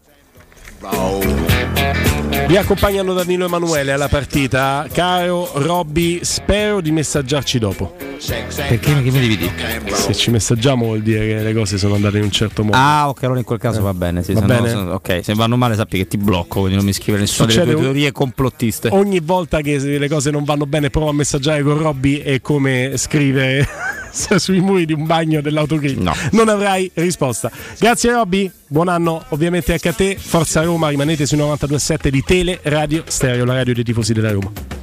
Vi accompagnano Danilo e Emanuele alla partita. Caro Robby, spero di messaggiarci dopo. Perché mi devi dire? Se ci messaggiamo vuol dire che le cose sono andate in un certo modo. Ah, ok, allora in quel caso va bene, sì, va bene. No, ok, se vanno male sappi che ti blocco, quindi non mi scrivere nessuna delle tue teorie complottiste. Ogni volta che le cose non vanno bene provo a messaggiare con Robby e come scrivere sui muri di un bagno dell'autocritica. No. Non avrai risposta. Grazie Robby, buon anno ovviamente anche a te. Forza Roma, rimanete sui 92.7 di Teleradio Stereo, la radio dei tifosi della Roma.